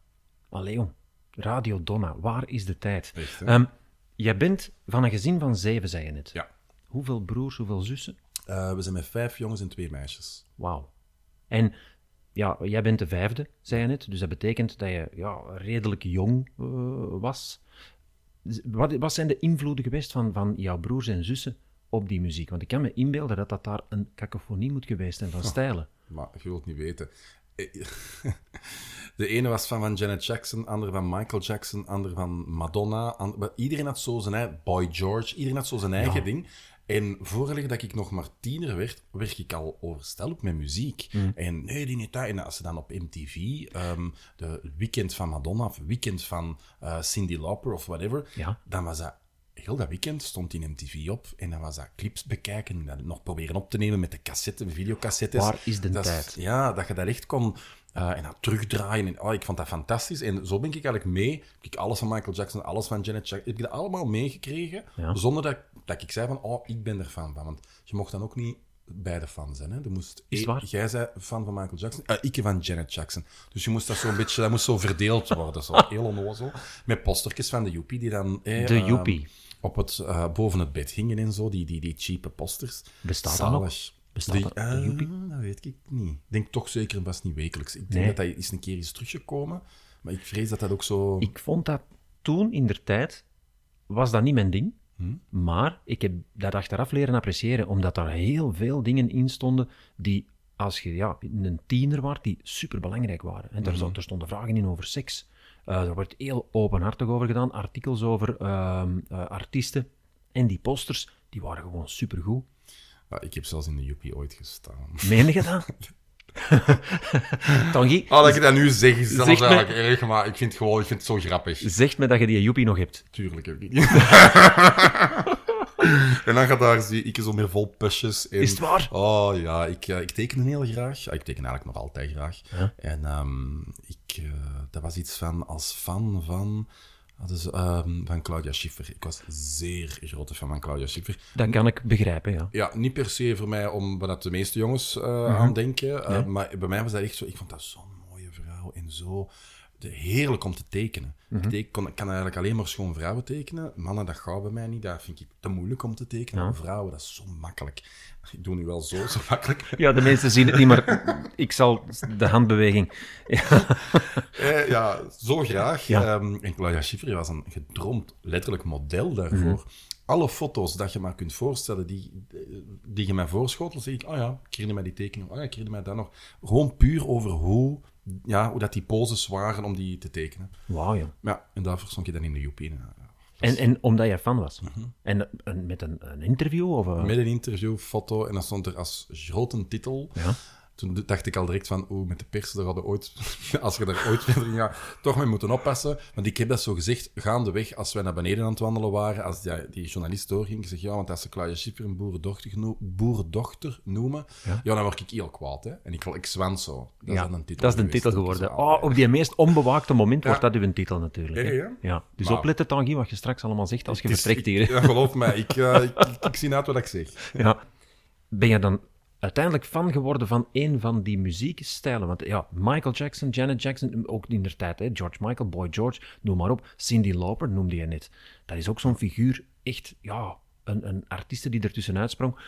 Allee, jong. Radio Donna, waar is de tijd? Echt, um, jij bent van een gezin van zeven, zei je net. Ja. Hoeveel broers, hoeveel zussen? Uh, we zijn met vijf jongens en twee meisjes. Wauw. En ja, jij bent de vijfde, zei je net. Dus dat betekent dat je ja, redelijk jong uh, was. Wat, wat zijn de invloeden geweest van, van jouw broers en zussen op die muziek? Want ik kan me inbeelden dat dat daar een kakofonie moet geweest zijn van stijlen. Oh, maar je wilt niet weten. De ene was van, van Janet Jackson, andere van Michael Jackson, andere van Madonna. Andere, iedereen had zo zijn eigen... Boy George, iedereen had zo zijn eigen ja. ding. En vooraleer dat ik nog maar tiener werd, werd ik al overstelpt met muziek. Mm. En nee, die niet dat. En als ze dan op M T V, um, de weekend van Madonna of weekend van uh, Cyndi Lauper of whatever, ja. dan was dat, heel dat weekend stond die M T V op. En dan was dat clips bekijken en dat nog proberen op te nemen met de cassetten, videocassettes. Waar is de dat tijd? Ja, dat je dat echt kon... Uh, en dat terugdraaien. En, oh, ik vond dat fantastisch. En zo ben ik eigenlijk mee. Heb ik alles van Michael Jackson, alles van Janet Jackson. Heb ik dat allemaal meegekregen. Ja. Zonder dat, dat ik zei van, oh, ik ben er fan van. Want je mocht dan ook niet beide fan zijn. Hè? Er moest, is het waar? Jij zei fan van Michael Jackson, uh, ik van Janet Jackson. Dus je moest dat zo'n beetje, dat moest zo verdeeld worden. Zo. Heel onnozel. Met postertjes van de Youppie die dan... Eh, de Youppie. Uh, op het, uh, boven het bed hingen en zo. Die, die, die cheape posters. Bestaat dat nog? Bestaat er een Youppie? Uh, dat weet ik niet. Ik denk toch zeker best niet wekelijks. Ik denk nee. dat dat eens een keer is teruggekomen. Maar ik vrees dat dat ook zo... Ik vond dat toen, in der tijd, was dat niet mijn ding. Hmm. Maar ik heb dat achteraf leren appreciëren, omdat daar heel veel dingen in stonden die, als je ja, een tiener was, die superbelangrijk waren. En daar hmm. stonden vragen in over seks. Uh, er wordt heel openhartig over gedaan. Artikels over uh, uh, artiesten. En die posters, die waren gewoon supergoed. Ja, ik heb zelfs in de Youppie ooit gestaan. Meen je dat? Tanguy... Oh, dat je dat nu zegt, is dat eigenlijk me... erg, maar ik vind, gewoon, ik vind het zo grappig. Zegt me dat je die Youppie nog hebt. Tuurlijk heb ik die. En dan gaat daar, zie ik, zo meer vol pushes. En... Is het waar? Oh ja, ik, ik tekende heel graag. Ik teken eigenlijk nog altijd graag. Huh? En um, ik, uh, dat was iets van, als fan van... Dus, uh, van Claudia Schiffer. Ik was zeer grote fan van Claudia Schiffer. Dat kan ik begrijpen, ja. Ja, niet per se voor mij om wat de meeste jongens uh, uh-huh. aan denken. Uh, nee. Maar bij mij was dat echt zo... Ik vond dat zo'n mooie vrouw en zo... De, heerlijk om te tekenen. Uh-huh. Ik teken, kon, kan eigenlijk alleen maar schoon vrouwen tekenen. Mannen, dat gauw bij mij niet. Dat vind ik te moeilijk om te tekenen. Uh-huh. Vrouwen, dat is zo makkelijk. Ik doe nu wel zo, zo makkelijk. Ja, de mensen zien het niet, maar ik zal de handbeweging... Ja, eh, ja zo graag. Ja. Um, en Claudia Schiffer was een gedroomd, letterlijk model daarvoor. Mm-hmm. Alle foto's dat je maar kunt voorstellen, die, die je mij voorschotelt, zeg ik, oh ja, ik herinner mij die tekening, oh ja, ik herinner mij dat nog. Gewoon puur over hoe, ja, hoe dat die poses waren om die te tekenen. Wauw, ja. Ja, en daarvoor stond je dan in de Youppie. En, en omdat jij fan was? Mm-hmm. En, en met een, een interview? Of een... Met een interview, foto, en dan stond er als grote titel. Ja. Toen dacht ik al direct van, oeh, met de pers, daar hadden ooit, als je daar ooit verder in gaat, toch mee moeten oppassen. Want ik heb dat zo gezegd, gaandeweg, als wij naar beneden aan het wandelen waren, als die, die journalist doorging, ik zeg, ja, want als ze Claudia Schiffer een boerendochter, no- boerendochter noemen, ja? ja, dan word ik heel kwaad, hè. En ik, ik zwans zo. Dat ja, is een titel dat is de titel geworden. Oh, op die meest onbewaakte moment ja. wordt dat uw titel natuurlijk. Hè? Ja, ja. Dus maar, opletten, Tanguy, wat je straks allemaal zegt als je is, vertrekt hier. Ik, ja, geloof mij, ik, uh, ik, ik, ik zie uit wat ik zeg. Ja. Ben je dan... uiteindelijk fan geworden van één van die muziekstijlen. Want ja, Michael Jackson, Janet Jackson, ook in de tijd, hè, George Michael, Boy George, noem maar op. Cyndi Lauper noemde je net. Dat is ook zo'n figuur, echt, ja, een, een artieste die ertussenuit sprong,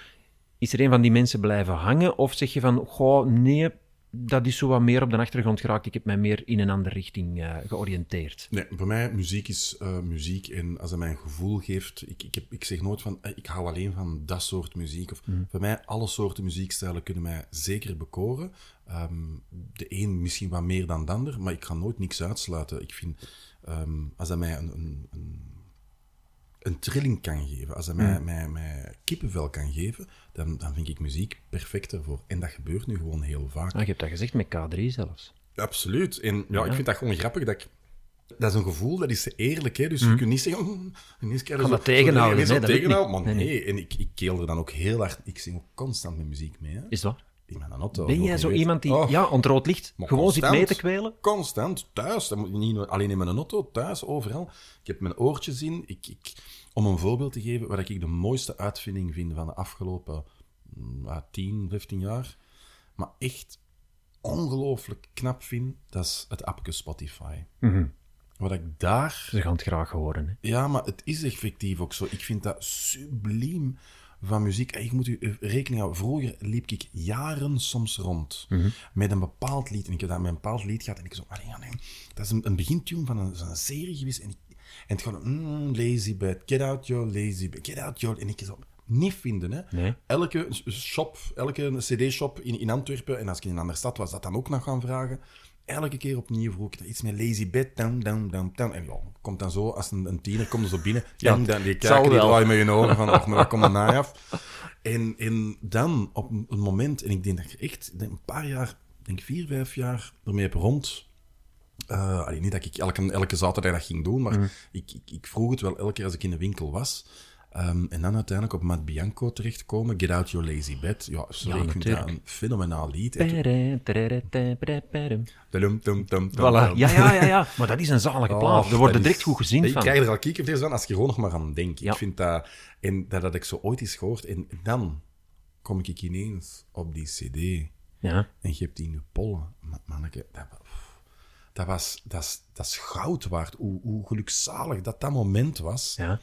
is er een van die mensen blijven hangen? Of zeg je van, goh, nee, dat is zo wat meer op de achtergrond geraakt. Ik heb mij meer in een andere richting uh, georiënteerd. Nee, bij mij, muziek is uh, muziek. En als het mij een gevoel geeft... Ik, ik, heb, ik zeg nooit van, ik hou alleen van dat soort muziek. Of, mm. Bij mij, alle soorten muziekstijlen kunnen mij zeker bekoren. Um, de een misschien wat meer dan de ander, maar ik ga nooit niks uitsluiten. Ik vind, um, als dat mij een... een, een een trilling kan geven, als dat mij, mm. mij, mij kippenvel kan geven, dan, dan vind ik muziek perfect ervoor. En dat gebeurt nu gewoon heel vaak. Ah, je hebt dat gezegd met K drie zelfs. Absoluut. En ja, ja. Ik vind dat gewoon grappig. Dat, ik, dat is een gevoel, dat is eerlijk. Hè? Dus mm. je kunt niet zeggen... Mm, ineens kan je dat tegenhouden. Nee, dat tegenhouden. Maar nee, nee. nee. En ik, ik keel er dan ook heel hard... Ik zing ook constant met muziek mee. Hè? Is dat? In mijn auto. Ben jij zo weet. iemand die oh, ja, onder rood licht gewoon constant, zit mee te kwelen? Constant, thuis. Dat moet niet alleen in mijn auto, thuis, overal. Ik heb mijn oortjes in. Ik, ik, om een voorbeeld te geven, wat ik de mooiste uitvinding vind van de afgelopen uh, tien, vijftien jaar, maar echt ongelooflijk knap vind, dat is het appje Spotify. Mm-hmm. Wat ik daar... Ze gaan het graag horen. Hè? Ja, maar het is effectief ook zo. Ik vind dat subliem. Van muziek, ik moet u rekening houden. Vroeger liep ik jaren soms rond mm-hmm. met een bepaald lied. En ik heb dat met een bepaald lied gehad en ik zo, allee, nee, dat is een, een begintune van een, van een serie geweest. En, ik, en het gaat, mm, lazy bed, get out your lazy bed, get out your... En ik zo, niet vinden, hè. Nee. Elke shop, elke cd-shop in, in Antwerpen, en als ik in een andere stad was, dat dan ook nog gaan vragen. Elke keer opnieuw vroeg ik dat iets met lazy bed, down, down, down, down. En ja, komt dan zo, als een, een tiener komt er zo binnen, ja, dan, dan, die kijken, die draaien met je ogen van, ach, maar wat komt er na af? En, en dan, op een moment, en ik denk dat je echt denk een paar jaar, denk vier, vijf jaar, ermee heb rond... Uh, allee, niet dat ik elke, elke zaterdag dat ging doen, maar mm. ik, ik, ik vroeg het wel elke keer als ik in de winkel was... Um, en dan uiteindelijk op Matt Bianco terechtkomen. Get out your lazy bed. Ja, sorry, ja ik vind dat een fenomenaal lied. Voilà. Ja, ja, ja, ja. Maar dat is een zalige plaat. Oh, er wordt er direct is... goed gezien nee, van. Ik krijg er al kiekers van als je gewoon nog maar aan denkt. Ja. Ik vind dat... En dat had ik zo ooit eens gehoord. En dan kom ik ineens op die cd. Ja. En je hebt die in de pollen. Manneke, dat... Dat was... Dat is, dat is goud waard. Hoe, hoe gelukzalig dat dat moment was. Ja.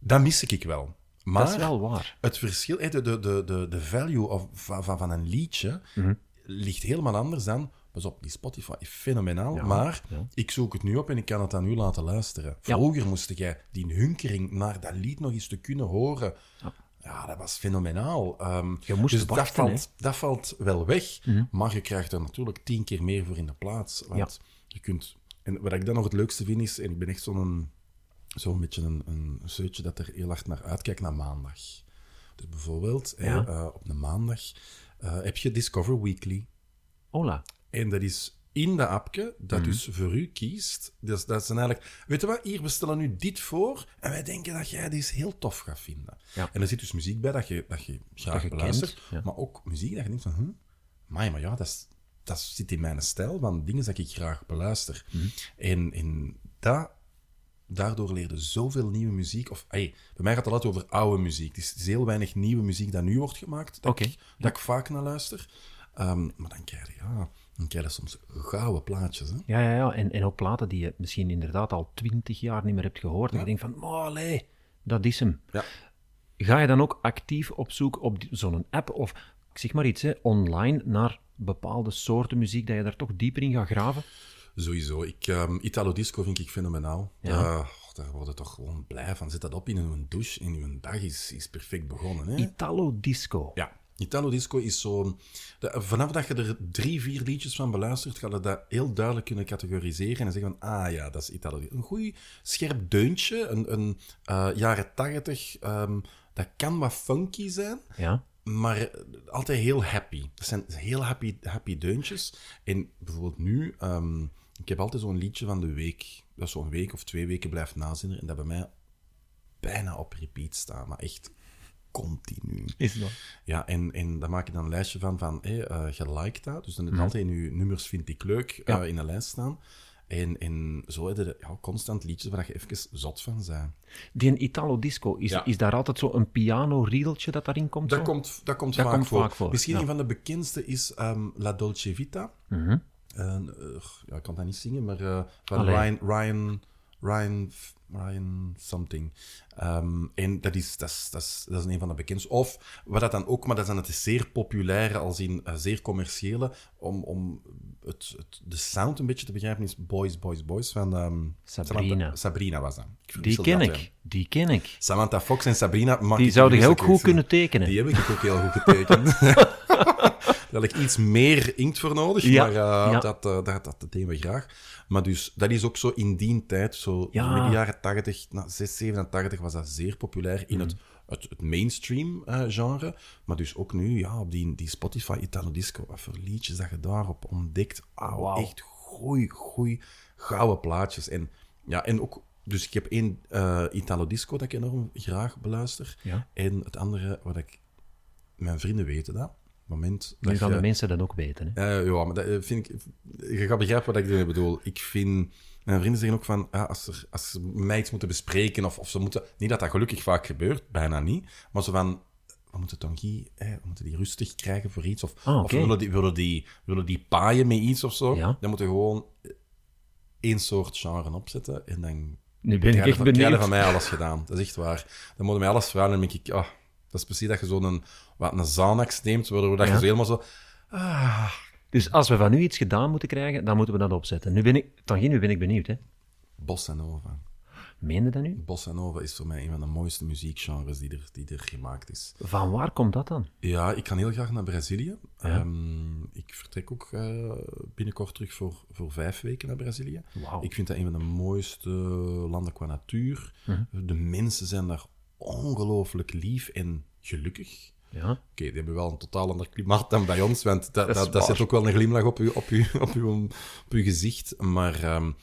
Dat mis ik wel. Maar dat is wel waar. Het verschil, de, de, de, de value of, van, van een liedje mm-hmm. ligt helemaal anders dan... Pas op, die Spotify is fenomenaal, ja, maar ja. ik zoek het nu op en ik kan het aan u laten luisteren. Vroeger ja. moest jij die hunkering naar dat lied nog eens te kunnen horen. Ja, ja dat was fenomenaal. Um, je moest dus wachten, dat, valt, dat valt wel weg, mm-hmm. maar je krijgt er natuurlijk tien keer meer voor in de plaats. Want ja. je kunt... En wat ik dan nog het leukste vind is, en ik ben echt zo'n... Zo'n beetje een, een zeutje dat er heel hard naar uitkijkt, naar maandag. Dus bijvoorbeeld, ja. hè, uh, op een maandag uh, heb je Discover Weekly. Hola. En dat is in de appje, dat mm-hmm. dus voor u kiest. Dus dat zijn eigenlijk... Weet je wat, hier, we stellen nu dit voor en wij denken dat jij dit heel tof gaat vinden. Ja. En er zit dus muziek bij dat je, dat je graag dat je beluistert, kent, ja. maar ook muziek dat je denkt van... Hm, amai, maar ja, dat, is, dat zit in mijn stijl, van dingen dat ik graag beluister. Mm-hmm. En, en dat... Daardoor leerde zoveel nieuwe muziek. Of, hey, bij mij gaat het altijd over oude muziek. Het is heel weinig nieuwe muziek dat nu wordt gemaakt, dat, okay. ik, dat ik vaak naar luister. Um, maar dan krijg, je, ja, dan krijg je soms gouden plaatjes. Hè? Ja, ja, ja. En, en ook platen die je misschien inderdaad al twintig jaar niet meer hebt gehoord. En ja. je denkt van, allee, dat is hem. Ja. Ga je dan ook actief op zoek op die, zo'n app of, ik zeg maar iets, hè, online naar bepaalde soorten muziek, dat je daar toch dieper in gaat graven? Sowieso. Ik, um, Italo disco vind ik fenomenaal. Ja. Uh, daar word je toch gewoon blij van. Zet dat op in een douche en uw dag is, is perfect begonnen. Hè? Italo disco. Ja. Italo disco is zo... De, vanaf dat je er drie, vier liedjes van beluistert, ga je dat heel duidelijk kunnen categoriseren en zeggen van, ah ja, dat is Italo disco. Een goed scherp deuntje, een, een uh, jaren tachtig, um, dat kan wat funky zijn. Ja. Maar altijd heel happy. Dat zijn heel happy, happy deuntjes. En bijvoorbeeld nu, um, ik heb altijd zo'n liedje van de week, dat zo'n week of twee weken blijft nazinderen, en dat bij mij bijna op repeat staat, maar echt continu. Is dat? Ja, en, en daar maak je dan een lijstje van, van hey, uh, je liked dat, dus dan heb je altijd in je nummers vind ik leuk, ja. uh, in de lijst staan. En, en zo hebben je ja, constant liedjes waar je even zot van zijn. Die Italo disco, is, ja. is daar altijd zo'n piano-riedeltje dat daarin komt? Dat, komt, dat, komt, dat vaak komt vaak voor. Misschien ja. een van de bekendste is um, La Dolce Vita. Mm-hmm. En, uh, ja, ik kan dat niet zingen, maar uh, van Ryan, Ryan Ryan, Ryan something. Um, en dat is, dat, is, dat, is, dat is een van de bekendste. Of, wat dat dan ook, maar dat is dan het zeer populaire, als in uh, zeer commerciële, om, om het, het, de sound een beetje te begrijpen, is Boys, Boys, Boys van... Um, Sabrina. Samantha, Sabrina was dat. Die ken dat, ik. Hè. Die ken ik. Samantha Fox en Sabrina... Die zouden heel goed kunnen tekenen. Die heb ik ook heel goed getekend. Daar heb ik iets meer inkt voor nodig, ja, maar uh, ja. dat, uh, dat, dat deden we graag. Maar dus, dat is ook zo in die tijd, zo ja. in de jaren tachtig, nou, zes, zevenentachtig was dat zeer populair in mm. het, het, het mainstream uh, genre. Maar dus ook nu, ja, op die, die Spotify, Italo disco, wat voor liedjes dat je daarop ontdekt. Oh, wow. Echt goeie, goeie, gouden plaatjes. En, ja, en ook, dus ik heb één uh, Italo disco dat ik enorm graag beluister. Ja. En het andere, wat ik, mijn vrienden weten dat. Moment nu gaan je... de mensen dat ook weten. Hè? Uh, ja, maar dat vind ik... Je gaat begrijpen wat ik ermee bedoel. Ik vind... Mijn vrienden zeggen ook van... Ah, als, er, als ze mij iets moeten bespreken of, of ze moeten... Niet dat dat gelukkig vaak gebeurt, bijna niet. Maar zo van... We moeten Tanguy... Eh, we moeten die rustig krijgen voor iets. Of, ah, okay. of willen, die, willen, die, willen die paaien met iets of zo. Ja. Dan moeten we gewoon één soort genre opzetten. En dan... Nu ben ik echt van, benieuwd. Krijgen van mij alles gedaan. Dat is echt waar. Dan moeten mij alles vragen en dan denk ik... Oh, dat is precies dat je zo'n een Xanax neemt, waardoor dat ja. je zo helemaal zo... Ah. Dus als we van nu iets gedaan moeten krijgen, dan moeten we dat opzetten. Nu ben ik, Tanguy, nu ben ik benieuwd, hè. Bossa Nova. Meen je dat nu? Bossa Nova is voor mij een van de mooiste muziekgenres die er, die er gemaakt is. Van waar komt dat dan? Ja, ik kan heel graag naar Brazilië. Ja. Um, ik vertrek ook uh, binnenkort terug voor, voor vijf weken naar Brazilië. Wow. Ik vind dat een van de mooiste landen qua natuur. Uh-huh. De mensen zijn daar ongelooflijk lief en gelukkig. Ja. Oké, okay, die hebben wel een totaal ander klimaat dan bij ons, want da, da, dat, dat zet ook wel een glimlach op uw, op uw, op uw, op uw gezicht. Maar um,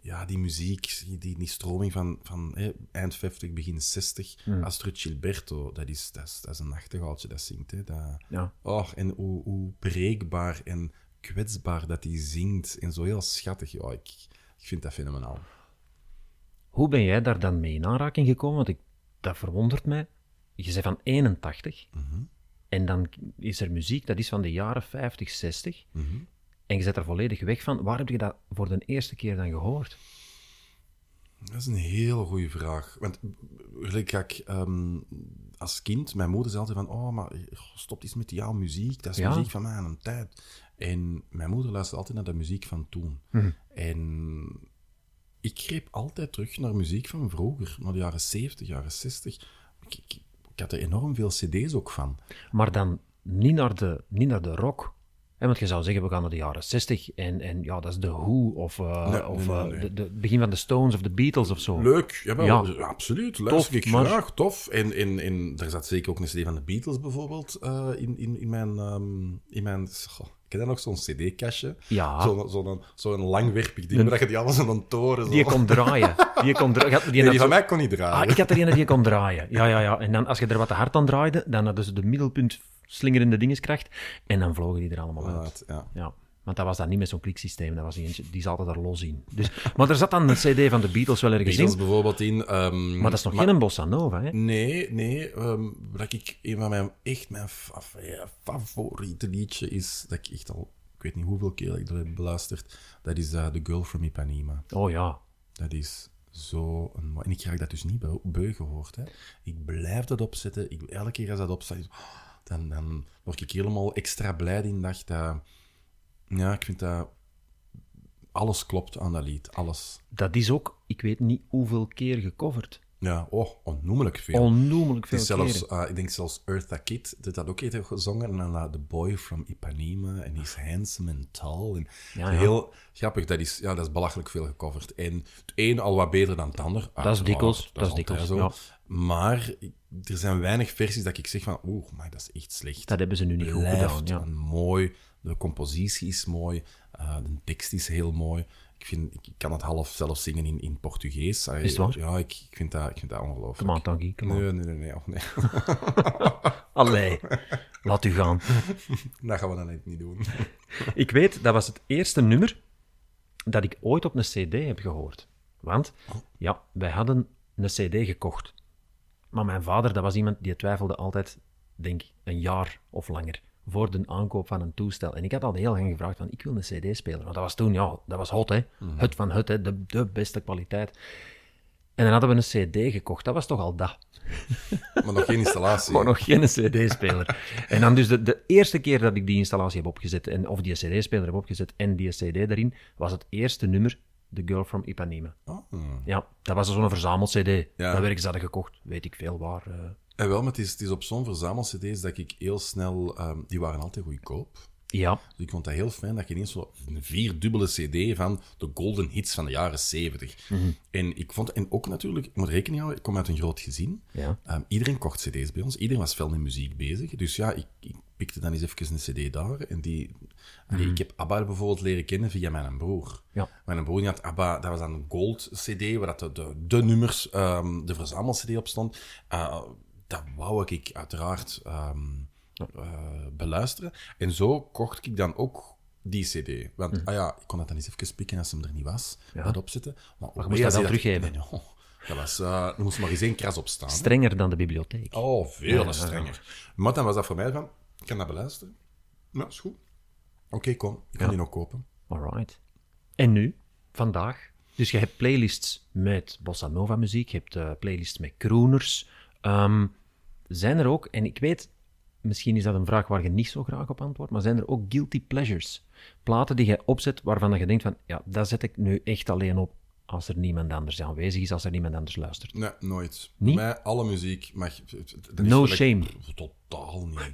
ja, die muziek, die, die stroming van, van eh, eind vijftig, begin zestig, hmm. Astrid Gilberto, dat is, dat is, dat is een nachtegaaltje dat zingt. Hè, dat, ja. oh, en hoe, hoe breekbaar en kwetsbaar dat die zingt. En zo heel schattig. Oh, ik, ik vind dat fenomenaal. Hoe ben jij daar dan mee in aanraking gekomen? Want ik Dat verwondert mij. Je bent van eenentachtig. Mm-hmm. En dan is er muziek, dat is van de jaren vijftig, zestig. Mm-hmm. En je bent er volledig weg van. Waar heb je dat voor de eerste keer dan gehoord? Dat is een heel goede vraag. Want ik, um, als kind, mijn moeder zei altijd van... Oh, maar stop eens met jouw muziek. Dat is ja. muziek van mij aan een tijd. En mijn moeder luisterde altijd naar de muziek van toen. Mm-hmm. En... Ik greep altijd terug naar muziek van vroeger, naar de jaren zeventig, jaren zestig. Ik, ik, ik had er enorm veel cd's ook van. Maar dan niet naar de, niet naar de rock. He, want je zou zeggen, we gaan naar de jaren zestig en, en ja, dat is de Who of het uh, nee, of, nee, nee, nee. de, de begin van de Stones of de Beatles of zo. Leuk, ja, ja. absoluut. Luister tof, ik maar... graag, tof. En, en, en er zat zeker ook een cd van de Beatles bijvoorbeeld uh, in, in, in mijn... Um, in mijn oh. Ik heb dan nog zo'n cd-kastje, ja. zo'n, zo'n, zo'n langwerpig ding, de... waar je die alles aan een toren... Zo. Die je kon draaien. Die, kon dra- die, nee, die zo... van mij kon niet draaien. Ah, ik had er een die je kon draaien. Ja, ja, ja. En dan, als je er wat te hard aan draaide, dan hadden ze de middelpunt slingerende dingenskracht en dan vlogen die er allemaal uit. Right, ja. Ja. Want dat was dan niet met zo'n kliksysteem, dat was eentje, die zat er los in. Dus, maar er zat dan een cd van de Beatles wel ergens Beatles in. Bijvoorbeeld in um, maar dat is nog maar, geen bossa nova, hè? Nee, nee. Um, dat ik, een van mijn, echt mijn faf, ja, favoriete liedje is, dat ik echt al, ik weet niet hoeveel keer dat ik dat heb beluisterd, dat is uh, The Girl from Ipanema. Oh ja. Dat is zo... Een, en ik krijg dat dus niet beu gehoord, hè. Ik blijf dat opzetten. Ik, elke keer als dat opstaat, dan, dan word ik helemaal extra blij die dag dat... Ja, ik vind dat... Alles klopt aan dat lied, alles. Dat is ook, ik weet niet hoeveel keer gecoverd. Ja, oh, onnoemelijk veel. Onnoemelijk veel zelfs, uh, ik denk zelfs Eartha Kitt, dat had ook heeft gezongen. En dan uh, The Boy from Ipanema, en he's handsome and tall. En ja, ja. Heel grappig, dat is, ja, dat is belachelijk veel gecoverd. En het een al wat beter dan het ander. Ah, dat is dikwijls, dat, dat is dikwijls, zo. Ja. Maar er zijn weinig versies dat ik zeg van, oeh, maar dat is echt slecht. Dat hebben ze nu niet goed gedaan, ja. Een mooi... De compositie is mooi, uh, de tekst is heel mooi. Ik, vind, ik kan het half zelf zingen in, in Portugees. Is het waar? Ja, ik, ik vind dat, ik vind dat ongelooflijk. Come on, Tanguy, come on. Nee, nee, nee. nee, nee. Allee, laat u gaan. Dat gaan we dan niet doen. Ik weet, dat was het eerste nummer dat ik ooit op een cd heb gehoord. Want, ja, wij hadden een cd gekocht. Maar mijn vader, dat was iemand die twijfelde altijd, denk ik, een jaar of langer. voor de aankoop van een toestel. En ik had al heel lang gevraagd van, ik wil een cd-speler. Want dat was toen, ja, dat was hot, hè. Mm-hmm. Hut van hut, hè. De, de beste kwaliteit. En dan hadden we een cd gekocht. Dat was toch al dat. Maar nog geen installatie. Maar nog geen cd-speler. En dan dus de, de eerste keer dat ik die installatie heb opgezet, en, of die cd-speler heb opgezet en die cd erin, was het eerste nummer The Girl from Ipanema. Oh. Ja, dat was zo'n verzamel-cd. Ja. Dat werk ze hadden gekocht. Weet ik veel waar... Uh... En wel, maar het is, het is op zo'n verzamel-cd's dat ik heel snel... Um, die waren altijd goedkoop. Ja. Dus ik vond dat heel fijn dat je ineens zo een vierdubbele cd van de golden hits van de jaren zeventig. Mm-hmm. En ik vond... En ook natuurlijk, ik moet rekening houden, ik kom uit een groot gezin. Ja. Um, iedereen kocht cd's bij ons. Iedereen was fel met muziek bezig. Dus ja, ik, ik pikte dan eens even een cd daar. En die... Mm-hmm. Nee, ik heb ABBA bijvoorbeeld leren kennen via mijn broer. Ja. Mijn broer had ABBA, dat was dan een gold cd, waar dat de, de, de nummers, um, de verzamel cd op stond. Uh, Dat wou ik uiteraard um, uh, beluisteren. En zo kocht ik dan ook die cd. Want mm. ah ja, ik kon dat dan eens even pikken als hem er niet was. Ja. Dat opzetten. Maar, maar je moest dat wel teruggeven. Nee, no. dat was, uh, er moest maar eens één kras op staan. Strenger hè? Dan de bibliotheek. Oh, veel ja, strenger. Ja. Maar dan was dat voor mij van, ik kan dat beluisteren. Ja, is goed. Oké, okay, kom. Ik kan ja. die nog kopen. Alright. En nu? Vandaag? Dus je hebt playlists met bossa nova muziek. Je hebt uh, playlists met crooners. Um, zijn er ook, en ik weet, misschien is dat een vraag waar je niet zo graag op antwoordt, maar zijn er ook guilty pleasures? Platen die je opzet waarvan je denkt van, ja, dat zet ik nu echt alleen op als er niemand anders aanwezig is, als er niemand anders luistert. Nee, nooit. Niet? Bij mij, alle muziek mag... Dat no is shame. Like, totaal niet.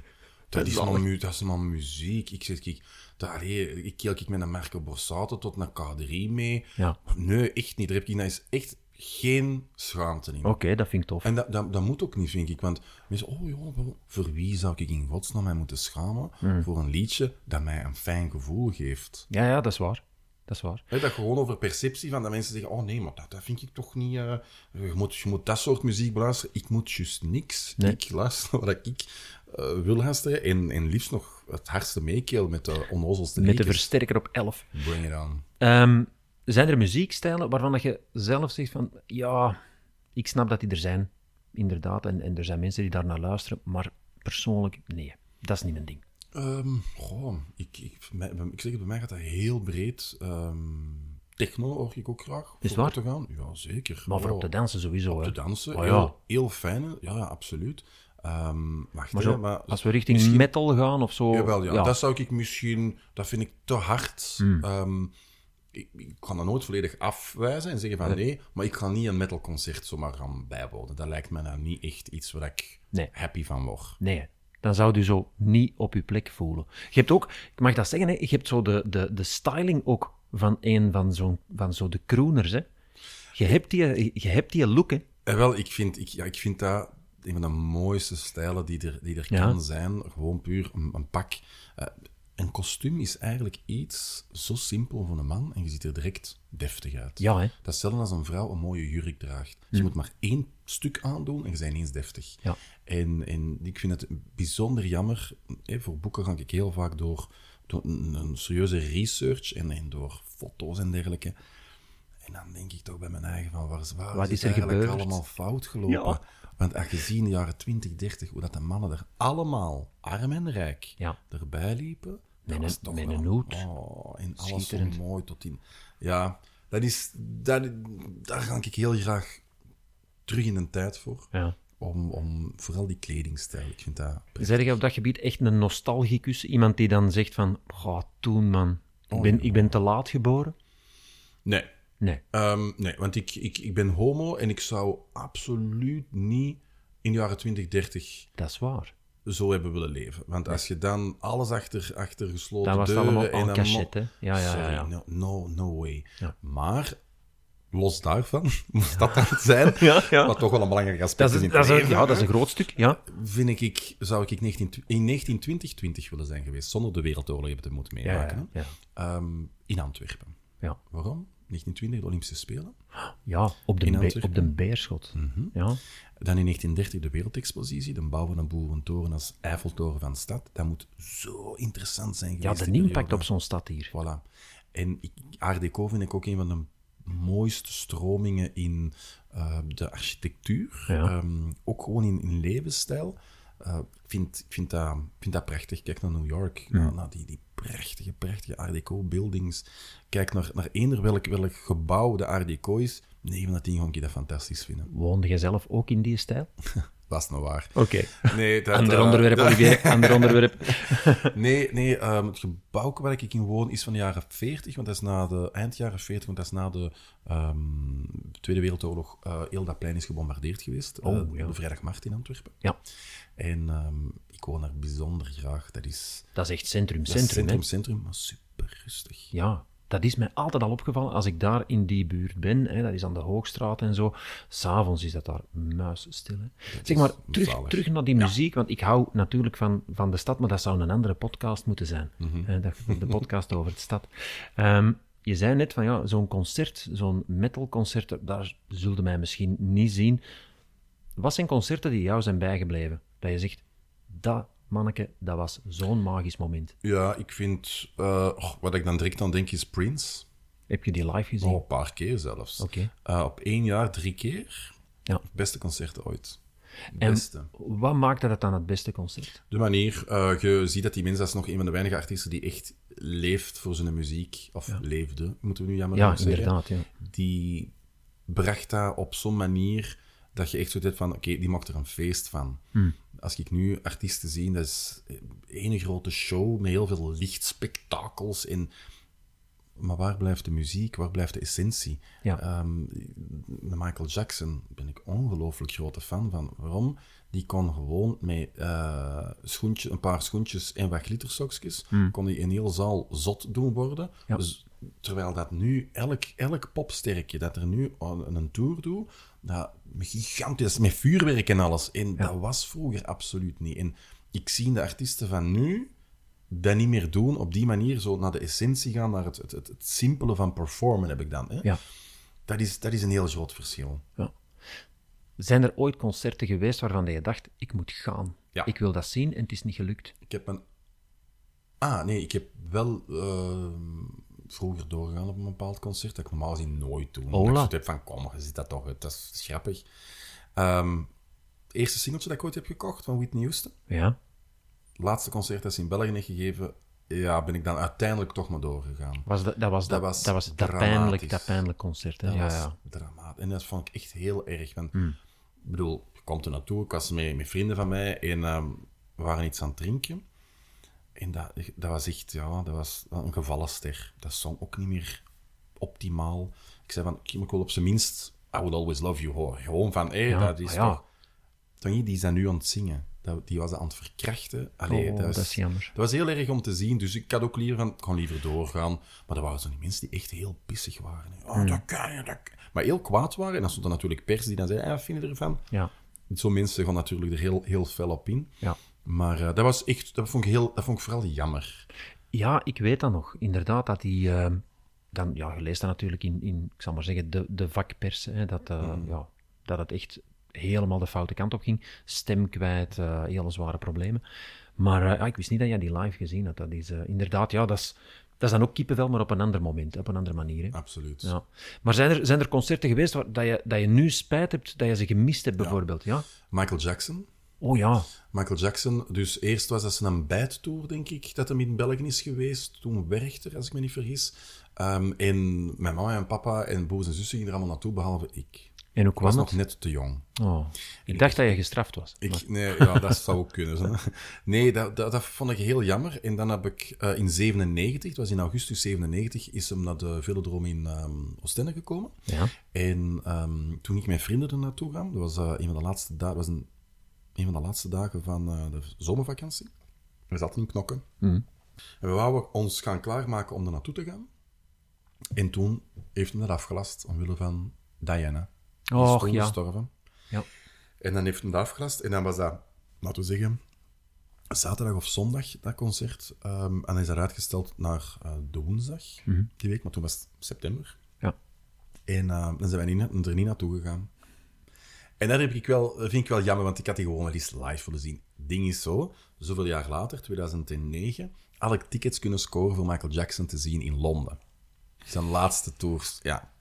Dat is allemaal mu- al muziek. Ik zeg, kijk, daar, hey, ik kijk ik met een Marco Borsato tot naar K drie mee. Ja. Nee, echt niet. Daar heb ik nou eens echt... geen schaamte in. Oké, okay, dat vind ik tof. En dat, dat, dat moet ook niet, vind ik. Want mensen, oh joh, voor wie zou ik in godsnaam mij moeten schamen mm. voor een liedje dat mij een fijn gevoel geeft? Ja, ja, dat is waar. Dat is waar. He, dat gewoon over perceptie van dat mensen zeggen, oh nee, maar dat, dat vind ik toch niet... Uh, je, moet, je moet dat soort muziek beluisteren. Ik moet juist niks. Nee. Ik luister wat ik uh, wil luisteren. En, en liefst nog het hardste meekeel met de onnozelste liedjes. Met de versterker op elf. Bring it on. Um, Zijn er muziekstijlen waarvan je zelf zegt van... Ja, ik snap dat die er zijn, inderdaad. En, en er zijn mensen die daarnaar luisteren. Maar persoonlijk, nee. Dat is niet mijn ding. Um, goh, ik, ik, ik, ik zeg het, bij mij gaat dat heel breed. Um, techno hoor ik ook graag. Is waar? Te gaan. Ja, zeker. Maar voor oh, op te dansen sowieso. Op hè? te dansen. Oh, heel, ja. heel fijne. Ja, ja absoluut. Um, wacht, maar, zo, hè, maar als we richting misschien... metal gaan of zo... Jawel, ja. ja. Dat zou ik misschien... Dat vind ik te hard... Hmm. Um, Ik, ik kan dat nooit volledig afwijzen en zeggen van nee, nee maar ik ga niet een metalconcert zomaar gaan bijwonen. Dat lijkt me nou niet echt iets waar ik nee. happy van word. Nee, dan zou je zo niet op je plek voelen. Je hebt ook, ik mag dat zeggen, hè, je hebt zo de, de, de styling ook van een van zo'n van zo de crooners. Hè. Je, hebt die, je hebt die look, hè. En wel, ik vind, ik, ja, ik vind dat een van de mooiste stijlen die er, die er ja. kan zijn. Gewoon puur een, een pak... Uh, Een kostuum is eigenlijk iets zo simpel voor een man en je ziet er direct deftig uit. Ja, hè? Dat is hetzelfde als een vrouw een mooie jurk draagt. Dus mm. je moet maar één stuk aandoen en je bent ineens deftig. Ja. En, en ik vind het bijzonder jammer. Hè, voor boeken ga ik heel vaak door, door een, een serieuze research en, en door foto's en dergelijke. En dan denk ik toch bij mijn eigen van, waar is, waar Wat is, is er eigenlijk gebeurd? Allemaal fout gelopen? Ja. Want als je ziet in de jaren twintig, dertig, hoe dat de mannen er allemaal, arm en rijk, ja. erbij liepen. Dat met een, met een hoed. Oh, en alles zo mooi tot in... Ja, dat is, dat, daar ga ik heel graag terug in de tijd voor. Ja. Om, om vooral die kledingstijl, ik vind dat... Zeg je op dat gebied echt een nostalgicus? Iemand die dan zegt van, ga toen man, ik ben, oh, ik ben te laat geboren? Nee. Nee. Um, nee, want ik, ik, ik ben homo en ik zou absoluut niet in de jaren twintig, dertig... Dat is waar. ...zo hebben willen leven. Want als je dan alles achter, achter gesloten deuren... Dat was allemaal en dan cachet, mo- ja, ja, ja, ja. No, no, no way. Ja. Maar, los daarvan, moest dat dan zijn, ja, ja. wat toch wel een belangrijk aspect dat is, is in het leven. Ja, dat is een groot stuk, ja. Vind ik, ik zou ik in negentien twintig willen zijn geweest, zonder de wereldoorlog hebben te moeten meemaken. Ja, ja, ja. Um, in Antwerpen. Ja. Waarom? negentien twintig, de Olympische Spelen. Ja, op de, be- op de Beerschot. Mm-hmm. Ja. Dan in negentien dertig de Wereldexpositie, de bouw van een boerentoren als Eiffeltoren van de stad. Dat moet zo interessant zijn geweest. Ja, de impact op zo'n stad hier. Voilà. En ik, Art Deco vind ik ook een van de mooiste stromingen in uh, de architectuur. Ja. Um, ook gewoon in, in levensstijl. Uh, ik, vind, ik, vind dat, ik vind dat prachtig. Kijk naar New York, ja. naar, naar die, die prachtige, prachtige Art Deco-buildings. Kijk naar, naar eender welk, welk gebouw de Art Deco is. negen van de tien kon ik dat fantastisch vinden. Woonde jij zelf ook in die stijl? Dat is nou waar. Oké. Okay. Nee, ander onderwerp, uh, Olivier. Ander onderwerp. nee, nee um, het gebouw waar ik in woon is van de jaren veertig, want dat is na de eind jaren veertig, want dat is na de um, Tweede Wereldoorlog. Uh, heel dat plein is gebombardeerd geweest. Oh, uh, ja. De Vrijdagmarkt in Antwerpen. Ja. En um, ik woon daar bijzonder graag. Dat is, dat is echt centrum, centrum. Centrum, hè? Centrum, maar super rustig. Ja. Dat is mij altijd al opgevallen als ik daar in die buurt ben. Hè, dat is aan de Hoogstraat en zo. 's Avonds is dat daar muisstil. Zeg maar, terug, terug naar die muziek. Ja. Want ik hou natuurlijk van, van de stad, maar dat zou een andere podcast moeten zijn. Mm-hmm. Hè, dat, de podcast over de stad. Um, je zei net van, ja, zo'n concert, zo'n metalconcert, daar zullen mij misschien niet zien. Wat zijn concerten die jou zijn bijgebleven? Dat je zegt, dat... Manneke, dat was zo'n magisch moment. Ja, ik vind... Uh, oh, wat ik dan direct aan denk is Prince. Heb je die live gezien? Oh, een paar keer zelfs. Okay. Uh, op één jaar, drie keer. Ja. Beste concerten ooit. Beste. En wat maakte dat dan het beste concert? De manier. Uh, je ziet dat die mensen, dat is nog een van de weinige artiesten die echt leeft voor zijn muziek. Of ja. leefde, moeten we nu jammer ja, zeggen. Ja, inderdaad. Ja. Die bracht dat op zo'n manier... dat je echt zo denkt van, oké, okay, die maakt er een feest van. Hmm. Als ik nu artiesten zie, dat is één grote show met heel veel lichtspectakels. En... Maar waar blijft de muziek? Waar blijft de essentie? Ja. Um, Michael Jackson ben ik ongelooflijk grote fan van. Waarom? Die kon gewoon met uh, schoentje, een paar schoentjes en wat glittersokjes, hmm. kon die een heel zaal zot doen worden. Ja. Dus, terwijl dat nu, elk, elk popsterkje dat er nu een, een tour doet... Dat, gigantisch, met vuurwerk en alles. En ja. dat was vroeger absoluut niet. En ik zie de artiesten van nu dat niet meer doen. Op die manier zo naar de essentie gaan, naar het, het, het, het simpele van performen heb ik dan. Hè? Ja. Dat is, dat is een heel groot verschil. Ja. Zijn er ooit concerten geweest waarvan je dacht, ik moet gaan. Ja. Ik wil dat zien en het is niet gelukt. Ik heb een... Ah, nee, ik heb wel... Uh... vroeger doorgaan op een bepaald concert, dat ik normaal gezien nooit doe. Ola. Dat ik heb van, kom, je ziet dat toch, dat is grappig. Um, het eerste singeltje dat ik ooit heb gekocht, van Whitney Houston. Ja. Laatste concert dat ze in België heeft gegeven, ja, ben ik dan uiteindelijk toch maar doorgegaan. Was dat, dat, was dat, dat was dat, was dat pijnlijk, dat pijnlijk concert, hè? Dat ja, was ja. dramatisch. En dat vond ik echt heel erg. Want, mm. Ik bedoel, je komt er naartoe, ik was mee, met vrienden van mij, en um, we waren iets aan het drinken. En dat, dat was echt, ja, dat was een gevallenster. Dat zong ook niet meer optimaal. Ik zei van, ik wil op zijn minst I Would Always Love You horen. Gewoon van, hé, hey, ja, dat is ah, toch... Tanguy, die is dat nu aan het zingen. Dat, die was dat aan het verkrachten. Allee, oh, dat, was, dat is jammer. Dat was heel erg om te zien. Dus ik had ook liever van, ik kon liever doorgaan. Maar er waren zo die mensen die echt heel pissig waren. Oh, hmm. dat kan je, dat kan. Maar heel kwaad waren. En dan stond er natuurlijk pers die dan zei, hey, wat vind je ervan? Ja. Zo'n mensen gaan natuurlijk er heel, heel fel op in. Ja. Maar uh, dat was echt, dat vond ik heel, dat vond ik vooral jammer. Ja, ik weet dat nog. Inderdaad, dat die, uh, dan, ja, je leest dat natuurlijk in, in ik zal maar zeggen, de, de vakpers, hè, dat, uh, mm. ja, dat het echt helemaal de foute kant op ging. Stem kwijt, uh, hele zware problemen. Maar uh, ja, ik wist niet dat jij die live gezien had. Dat is, uh, inderdaad, ja, dat is, dat is dan ook kippenvel, maar op een ander moment, op een andere manier. Hè. Absoluut. Ja. Maar zijn er, zijn er concerten geweest waar, dat, je, dat je nu spijt hebt, dat je ze gemist hebt, bijvoorbeeld? Ja. Ja? Michael Jackson. Oh ja. Michael Jackson, dus eerst was dat zijn een bijttour, denk ik, dat hem in België is geweest. Toen Werchter, als ik me niet vergis. Um, en mijn mama en papa en broers en zussen gingen er allemaal naartoe, behalve ik. En hoe kwam het? Ik was nog net te jong. Oh. Ik en, dacht dat je gestraft was. Ik, maar... Nee, ja, dat zou ook kunnen zijn. Nee, dat, dat, dat vond ik heel jammer. En dan heb ik uh, in zevenennegentig, het was in augustus zevenennegentig, is hem naar de Velodrome in um, Oostende gekomen. Ja. En um, toen ik mijn vrienden er naartoe kwam, dat was uh, een van de laatste dagen... Een van de laatste dagen van uh, de zomervakantie. We zaten in Knokke. Mm. En we wouden ons gaan klaarmaken om er naartoe te gaan. En toen heeft hem dat afgelast, omwille van Diana. Die oh, is toen ja. gestorven. Ja. En dan heeft hem dat afgelast. En dan was dat, laten we zeggen, zaterdag of zondag, dat concert. Um, en dan is dat uitgesteld naar uh, de woensdag, mm. die week. Maar toen was het september. Ja. En uh, dan zijn wij niet, er niet naartoe gegaan. En dat heb ik wel, vind ik wel jammer, want ik had die gewoon wel eens live willen zien. Het ding is zo, zoveel jaar later, tweeduizend negen, had ik tickets kunnen scoren voor Michael Jackson te zien in Londen. Zijn laatste tours, ja.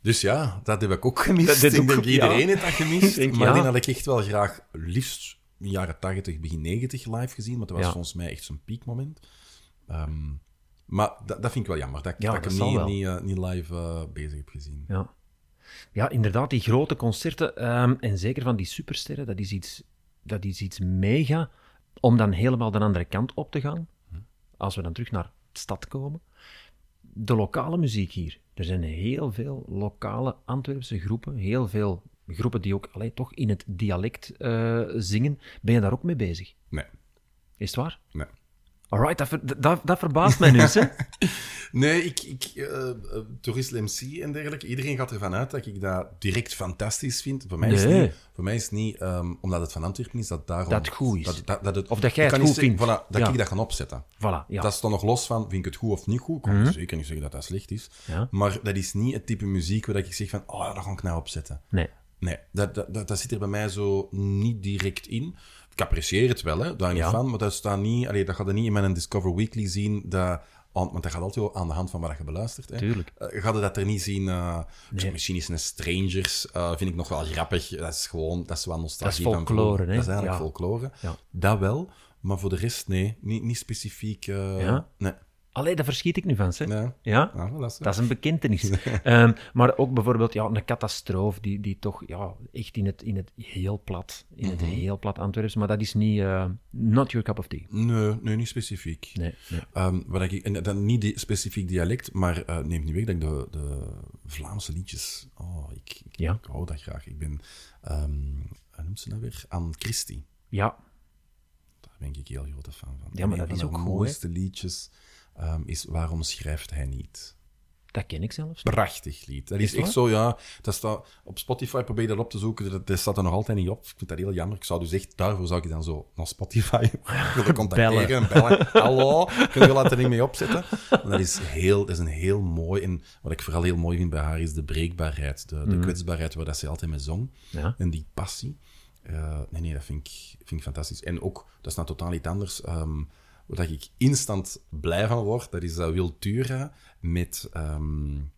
Dus ja, dat heb ik ook gemist. Dat, dat ik denk ook, iedereen ja. heeft dat gemist, denk, maar ja. die had ik echt wel graag liefst jaren tachtig, begin negentig live gezien. Want dat was ja. volgens mij echt zo'n piekmoment. Um, maar dat, dat vind ik wel jammer, dat, ja, dat, dat ik hem niet, niet, niet live uh, bezig heb gezien. Ja. Ja, inderdaad, die grote concerten, um, en zeker van die supersterren, dat is iets, dat is iets mega, om dan helemaal de andere kant op te gaan. Als we dan terug naar de stad komen. De lokale muziek hier. Er zijn heel veel lokale Antwerpse groepen, heel veel groepen die ook allee, toch in het dialect uh, zingen. Ben je daar ook mee bezig? Nee. Is het waar? Nee. Alright, dat, ver, dat, dat verbaast mij nu eens, hè? Nee, ik, ik, uh, Tourist M C en dergelijke, iedereen gaat ervan uit dat ik dat direct fantastisch vind. Voor mij nee. is het niet, voor mij is het niet um, omdat het van Antwerpen is, dat daarom... Dat het goed is. Dat, dat, dat het, of dat jij het goed vindt. Voilà, dat ja. ik dat kan opzetten. Voilà, ja. Dat is dan nog los van, vind ik het goed of niet goed? Ik kan mm-hmm. zeker niet zeggen dat dat slecht is. Ja. Maar dat is niet het type muziek waar ik zeg van, oh, dat ga ik nou opzetten. Nee. Nee, dat, dat, dat, dat zit er bij mij zo niet direct in. Ik apprecieer het wel, hè, daar niet ja. van, maar dat staat niet... Allee, dat ga je niet in mijn Discover Weekly zien, dat... Want dat gaat altijd wel aan de hand van wat je beluistert. Hè. Tuurlijk. Uh, ga je dat er niet zien? Uh, nee. Misschien is een Strangers, uh, vind ik nog wel grappig. Dat is gewoon, dat is wel nostalgie. Dat is folklore, hè? Dat is eigenlijk ja. folklore. Ja. Dat wel, maar voor de rest, nee. Niet, niet specifiek... Uh, ja. Nee. Allee, daar verschiet ik nu van, hè? Nee. Ja? Nou, voilà, dat is een bekentenis. um, maar ook bijvoorbeeld ja, een catastrofe die, die toch ja, echt in het, in het heel plat, in mm-hmm. het heel plat Antwerps, maar dat is niet uh, not your cup of tea. Nee, nee niet specifiek. Nee, nee. Um, wat ik, en dan niet die, specifiek dialect, maar uh, neem niet weg dat ik de, de Vlaamse liedjes... Oh, ik, ik, ja. ik hou dat graag. Ik ben... Um, hoe noemt ze dat weer? Anne Christie. Ja. Daar ben ik heel grote fan van. Ja, maar dat, dat is ook goed, de mooiste hè? Liedjes... Um, is Waarom schrijft hij niet? Dat ken ik zelfs. Prachtig lied. Dat is, is echt zo, ja. Dat staat, op Spotify probeer je dat op te zoeken. Dat, dat staat er nog altijd niet op. Ik vind dat heel jammer. Ik zou dus echt, daarvoor zou ik dan zo naar Spotify willen contacteren bellen. en bellen. Hallo, kun je dat er niet mee opzetten? Maar dat is, heel, dat is een heel mooi... En wat ik vooral heel mooi vind bij haar is de breekbaarheid. De, de mm-hmm. kwetsbaarheid waar dat ze altijd mee zong. Ja. En die passie. Uh, nee, nee, dat vind ik, vind ik fantastisch. En ook, dat is nou totaal iets anders... Um, waar ik instant blij van word, dat is dat Wiltura met um,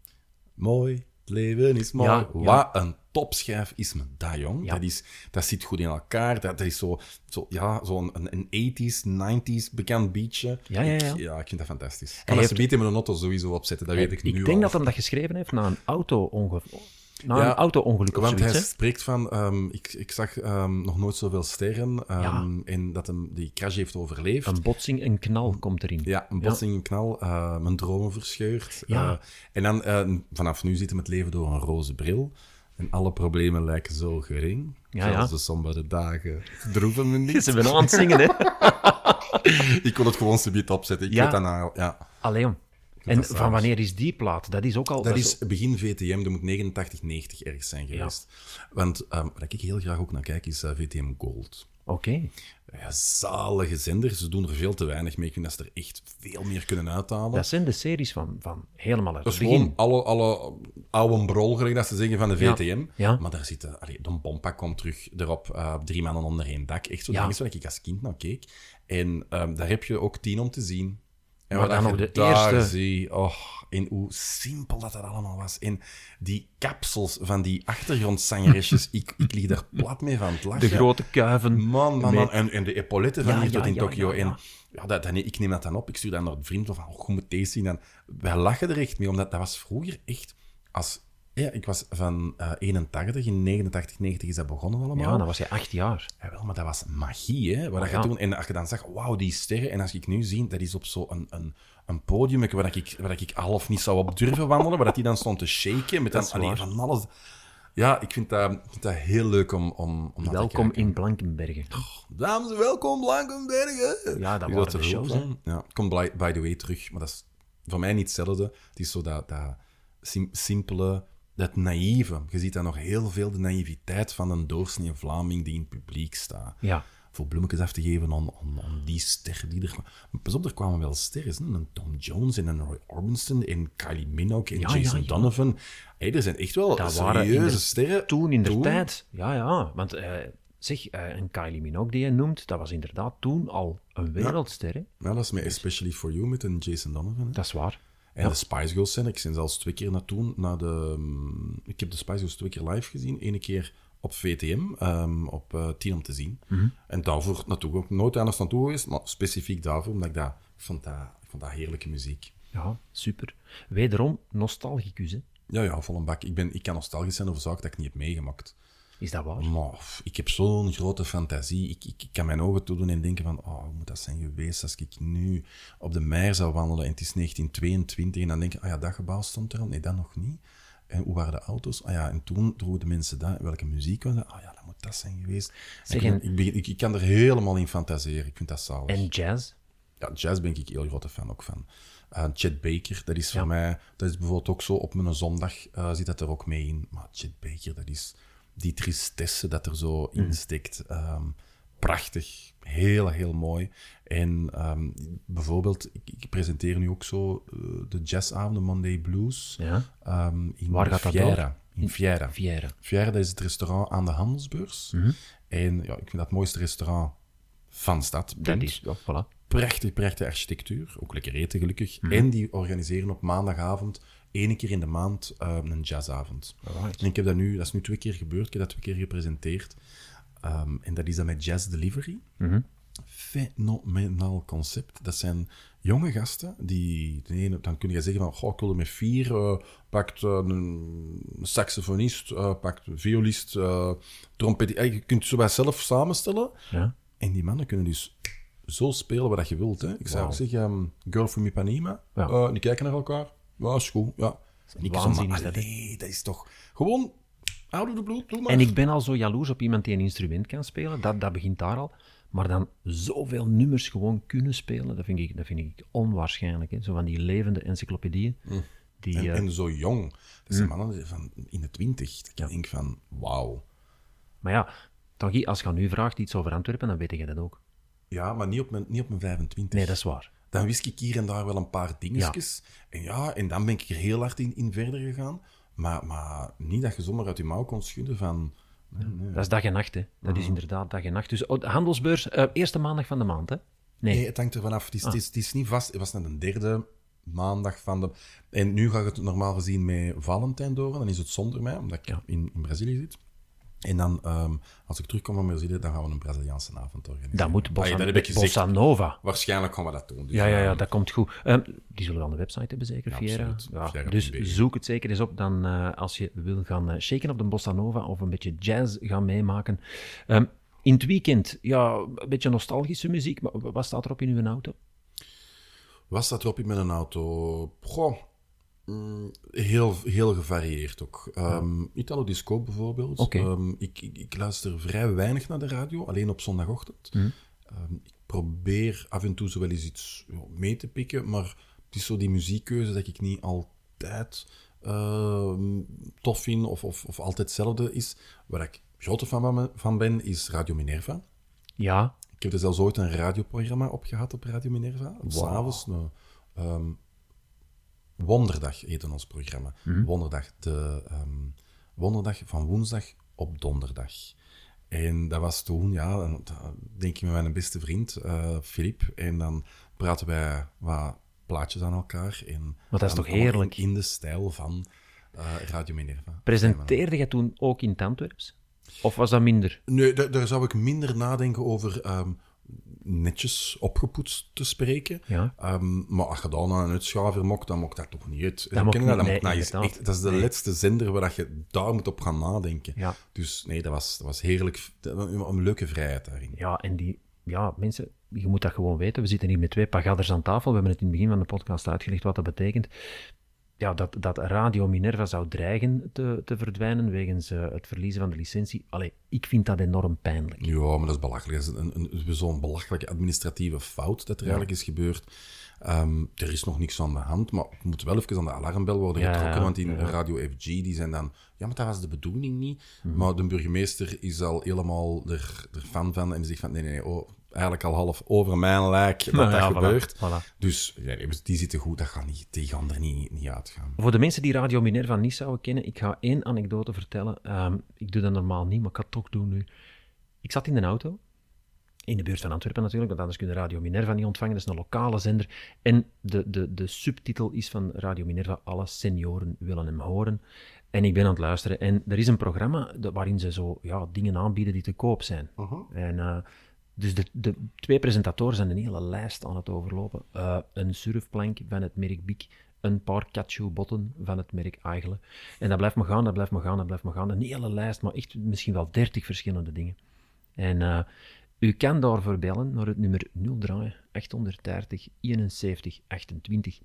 Mooi, het leven is mooi. Ja, ja. Wat een topschijf is me dat, jong. Ja. Dat, is, dat zit goed in elkaar. Dat, dat is zo'n zo, ja, zo een, een eighties, nineties bekend beatje. Ja, ja, ja. Ik, ja, ik vind dat fantastisch. Ik kan dat subiet in mijn auto sowieso opzetten, dat weet ik nu al. Ik denk dat hij dat geschreven heeft na een auto-ongeval. Na ja, een auto-ongeluk of zoiets, want hij hè? Spreekt van... Um, ik, ik zag um, nog nooit zoveel sterren. Um, ja. En dat hem die crash heeft overleefd. Een botsing, een knal komt erin. Ja, een botsing, ja. een knal. Uh, mijn dromen verscheurd. Ja. Uh, en dan, uh, vanaf nu zit hem het leven door een roze bril. En alle problemen lijken zo gering. Ja, zoals ja. de sombere dagen droeven me niet. Ze zijn wel aan het zingen, hè? Ik kon het gewoon subiet opzetten. Ik ja. weet dat nou... Ja. Allee, om. En van wanneer is die plaat? Dat is ook al... Dat, dat is begin V T M, dat moet negenentachtig, negentig ergens zijn geweest. Ja. Want um, wat ik heel graag ook naar kijk, is uh, V T M Gold. Oké. Okay. Ja, zalige zender, ze doen er veel te weinig mee. Ik vind dat ze er echt veel meer kunnen uithalen. Dat zijn de series van, van helemaal uit het begin. Dat is gewoon alle, alle oude brol, gelijk dat ze zeggen, van de V T M. Ja. Ja. Maar daar zitten... Allee, de Bompa komt terug erop, uh, drie mannen onder één dak. Echt zo, ja. dat is wat ik als kind naar keek. En um, daar heb je ook tien om te zien. En maar wat dan nog de eerste... Zie, oh, en hoe simpel dat dat allemaal was. En die kapsels van die achtergrondzangeresjes, ik, ik lieg daar plat mee van het lachen. De grote kuiven. Man, man, man. En, en de epauletten van ja, hier ja, tot in ja, Tokio. Ja, ja. En ja, dat, dan, ik neem dat dan op, ik stuur dat naar een vriend van, oh, je moet deze zien. En wij lachen er echt mee, omdat dat was vroeger echt... als ja, ik was van uh, eenentachtig, in negenentachtig, negentig is dat begonnen allemaal. Ja, dan was je acht jaar. Ja, wel, maar dat was magie, hè. Wat oh, je ja. toen, en als je dan zag, wauw, die sterren. En als ik nu zie, dat is op zo'n een, een, een podium waar ik, waar ik half niet zou op durven wandelen, waar die dan stond te shaken met dan, allee, van alles. Ja, ik vind dat, vind dat heel leuk om, om, om welkom in Blankenbergen. Oh, dames, welkom Blankenbergen. Ja, dat waren de shows, hè. Ja, komt by, by the way terug, maar dat is voor mij niet hetzelfde. Het is zo dat, dat sim, simpele... Dat naïeve. Je ziet daar nog heel veel de naïviteit van een doorsnee Vlaming die in het publiek staat. Ja. Voor bloemetjes af te geven aan, aan, aan die ster die er... Maar pas op, er kwamen wel sterren. Een Tom Jones en een Roy Orbison en Kylie Minogue en ja, Jason ja, ja. Donovan. Hey, er zijn echt wel dat serieuze sterren. Toen in de tijd. Ja, ja. Want uh, zeg, uh, een Kylie Minogue die je noemt, dat was inderdaad toen al een wereldster. Ja, ja dat is met Especially For You met een Jason Donovan. Hè? Dat is waar. En ja. de Spice Girls zijn, ik ben zelfs twee keer naartoe, naar de... Ik heb de Spice Girls twee keer live gezien. Eén keer op V T M, um, op uh, tien om te zien. Mm-hmm. En daarvoor naartoe, ook nooit anders naartoe geweest, maar specifiek daarvoor, omdat ik, dat, ik, vond, dat, ik vond dat heerlijke muziek. Ja, super. Wederom nostalgicus, hè? Ja, ja, vol een bak. Ik, ben, ik kan nostalgisch zijn over zaken dat ik niet heb meegemaakt. Is dat waar? Maar ik heb zo'n grote fantasie. Ik, ik, ik kan mijn ogen toedoen en denken van, oh, hoe moet dat zijn geweest als ik nu op de Meijer zou wandelen en het is negentien tweeëntwintig en dan denk ik, ah ja, dat gebouw stond er al. Nee, dat nog niet. En hoe waren de auto's? Ah ja, en toen droegen de mensen dat. Welke muziek was dat? Ah ja, dat moet dat zijn geweest. Zeg, ik, ik, ik, ik, ik kan er helemaal in fantaseren. Ik vind dat zalig. En jazz? Ja, jazz ben ik heel grote fan ook van. Uh, Chet Baker, dat is voor ja. mij... Dat is bijvoorbeeld ook zo, op mijn zondag uh, zit dat er ook mee in. Maar Chet Baker, dat is... Die tristesse dat er zo mm. in steekt. Um, prachtig. Heel, heel mooi. En um, bijvoorbeeld, ik, ik presenteer nu ook zo uh, de jazzavond, de Monday Blues. Ja. Um, in Waar gaat Fiera. dat door? In Fiera. Fiera. Fiera, dat is het restaurant aan de Handelsbeurs. Mm-hmm. En ja, ik vind dat het mooiste restaurant van stad. Dat is, ja, voilà. Prachtig, prachtige architectuur. Ook lekker eten, gelukkig. Mm-hmm. En die organiseren op maandagavond... Eén keer in de maand uh, een jazzavond. Right. En ik heb dat nu, dat is nu twee keer gebeurd, ik heb dat twee keer gepresenteerd. Um, en dat is dan met Jazz Delivery. Mm-hmm. Fenomenaal concept. Dat zijn jonge gasten die, nee, dan kun je zeggen van, goh, ik wil er met vier, uh, pakt uh, een saxofonist, uh, pakt een violist, uh, trompetist. Je kunt het zo bij zelf samenstellen. Ja. En die mannen kunnen dus zo spelen wat je wilt. Hè. Ik zou wow. ook zeggen, um, Girl from Ipanema. Ja. Uh, die kijken naar elkaar. Ja, is goed, ja. Waanzinnig, dat, nee, dat is toch... Gewoon, oude de bloed, doe maar. En ik ben al zo jaloers op iemand die een instrument kan spelen, dat, dat begint daar al. Maar dan zoveel nummers gewoon kunnen spelen, dat vind ik, dat vind ik onwaarschijnlijk. Hè. Zo van die levende encyclopedieën. Mm. Die, en, uh... en zo jong. Dat zijn mm. mannen van in de twintig. Ik ja. denk van, wauw. Maar ja, Tanguy, als je nu vraagt iets over Antwerpen, dan weet je dat ook. Ja, maar niet op mijn, niet op mijn vijfentwintig. Nee, dat is waar. Dan wist ik hier en daar wel een paar dingetjes. Ja. En ja, en dan ben ik er heel hard in, in verder gegaan. Maar, maar niet dat je zomaar uit je mouw kon schudden van... Nee, nee. Dat is dag en nacht, hè. Dat mm-hmm. is inderdaad dag en nacht. Dus oh, de handelsbeurs, uh, eerste maandag van de maand, hè? Nee, nee het hangt er vanaf. Het is, ah. het, is, het is niet vast. Het was net een derde maandag van de... En nu ga ik het normaal gezien met Valentijn door. Dan is het zonder mij, omdat ik ja. in, in Brazilië zit. En dan, um, als ik terugkom van Brazilië, dan gaan we een Braziliaanse avond organiseren. Dat moet Bossa, ah, ja, dat Bossa Nova. Waarschijnlijk gaan we dat doen. Dus ja, ja, ja, dat komt goed. Um, die zullen we aan de website hebben, zeker, ja, Fiera? Ja, Fiera. Dus zoek het zeker eens op dan uh, als je wil gaan uh, shaken op de Bossa Nova of een beetje jazz gaan meemaken. Um, in het weekend, ja, een beetje nostalgische muziek, maar wat staat er op in uw auto? Wat staat er op in mijn auto? Goh. Heel, heel gevarieerd ook. Um, ja. Italo disco bijvoorbeeld. Okay. Um, ik, ik, ik luister vrij weinig naar de radio, alleen op zondagochtend. Mm. Um, ik probeer af en toe zo wel eens iets mee te pikken, maar het is zo die muziekkeuze dat ik niet altijd uh, tof vind of, of, of altijd hetzelfde is. Waar ik grote fan van ben, is Radio Minerva. Ja. Ik heb er zelfs ooit een radioprogramma op gehad op Radio Minerva. Wow. S'avonds. Nou, um, Wonderdag heette ons programma. Mm-hmm. Wonderdag, de, um, Wonderdag van woensdag op donderdag. En dat was toen, ja, denk ik met mijn beste vriend, uh, Filip. En dan praten wij wat plaatjes aan elkaar. En maar dat is toch heerlijk? In de stijl van uh, Radio Minerva. Presenteerde jij toen ook in het Antwerps? Of was dat minder? Nee, d- daar zou ik minder nadenken over... Um, netjes opgepoetst te spreken. Ja. Um, maar als je daar naar een uitschaver mocht, dan mocht dat toch niet uit. Dat, dat, dat, nee, nou, is, echt, dat is de nee. laatste zender waar dat je daar moet op gaan nadenken. Ja. Dus nee, dat was, dat was heerlijk. Een leuke vrijheid daarin. Ja, en die... Ja, mensen, je moet dat gewoon weten. We zitten hier met twee pagaders aan tafel. We hebben het in het begin van de podcast uitgelegd wat dat betekent. Ja, dat, dat Radio Minerva zou dreigen te, te verdwijnen wegens uh, het verliezen van de licentie. Allee, ik vind dat enorm pijnlijk. Ja, maar dat is belachelijk. Dat is een, een, zo'n belachelijke administratieve fout dat er ja. eigenlijk is gebeurd. Um, er is nog niks aan de hand, maar het moet wel even aan de alarmbel worden ja, getrokken, want in ja. Radio F G, die zijn dan... Ja, maar dat was de bedoeling niet. Mm-hmm. Maar de burgemeester is al helemaal er, er fan van en zegt van, nee, nee, nee, oh... Eigenlijk al half over mijn lijk dat nou, dat ja, gebeurt. Voilà, voilà. Dus ja, die zitten goed, dat gaan niet, die gaan er niet, niet uitgaan. Voor de mensen die Radio Minerva niet zouden kennen, ik ga één anekdote vertellen. Um, ik doe dat normaal niet, maar ik ga het toch doen nu. Ik zat in de auto in de buurt van Antwerpen natuurlijk, want anders kun je Radio Minerva niet ontvangen. Dat is een lokale zender. En de, de, de subtitel is van Radio Minerva, alle senioren willen hem horen. En ik ben aan het luisteren. En er is een programma waarin ze zo ja, dingen aanbieden die te koop zijn. Uh-huh. En, uh, dus de, de twee presentatoren zijn een hele lijst aan het overlopen. Uh, een surfplank van het merk Bic, een paar katsubotten van het merk Aigle. En dat blijft me gaan, dat blijft me gaan, dat blijft me gaan. Een hele lijst, maar echt misschien wel dertig verschillende dingen. En uh, u kan daarvoor bellen naar het nummer nul drie acht drie nul zeven een zeventig achtentwintig.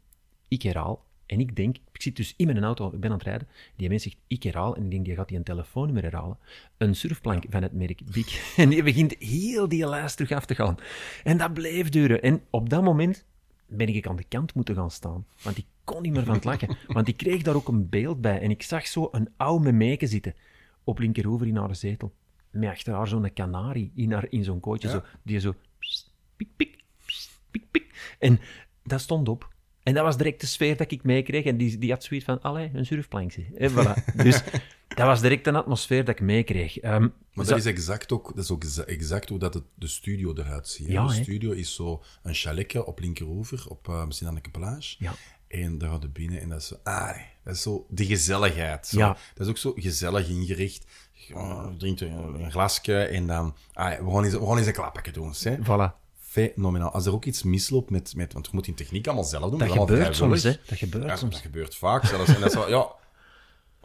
Ik herhaal. En ik denk, ik zit dus in mijn auto, ik ben aan het rijden, die mens zegt, ik herhaal, en ik denk, die gaat die een telefoonnummer herhalen, een surfplank van het merk Bic. En die begint heel die lijst terug af te gaan. En dat bleef duren. En op dat moment ben ik aan de kant moeten gaan staan, want ik kon niet meer van het lachen. Want ik kreeg daar ook een beeld bij. En ik zag zo een oude memeke zitten op linkeroever in haar zetel. Met achter haar zo'n kanarie in, haar, in zo'n kooitje, ja. Zo, die zo... Pst, pik, pik, pst, pik, pik. En dat stond op. En dat was direct de sfeer dat ik meekreeg. En die, die had zoiets van, allee, een surfplankje. En voilà. Dus dat was direct een atmosfeer dat ik meekreeg. Um, maar dat zo... is exact ook, dat is ook exact hoe dat het, de studio eruit ziet. Ja, de he? studio is zo een chaletje op linkeroever, op uh, Sint-Anneke-Pelage. Ja. En daar gaat het binnen en dat is zo, ah, dat is zo de gezelligheid. Zo. Ja. Dat is ook zo gezellig ingericht. Je drinkt een glasje en dan, ah, we gaan eens, we gaan eens een klapje doen. Hè? Voilà. Fenomenaal. Als er ook iets misloopt met, met... Want je moet in techniek allemaal zelf doen. Dat gebeurt soms, hè. Dat gebeurt ja, soms. Dat gebeurt vaak zelfs. En dat is wel, ja...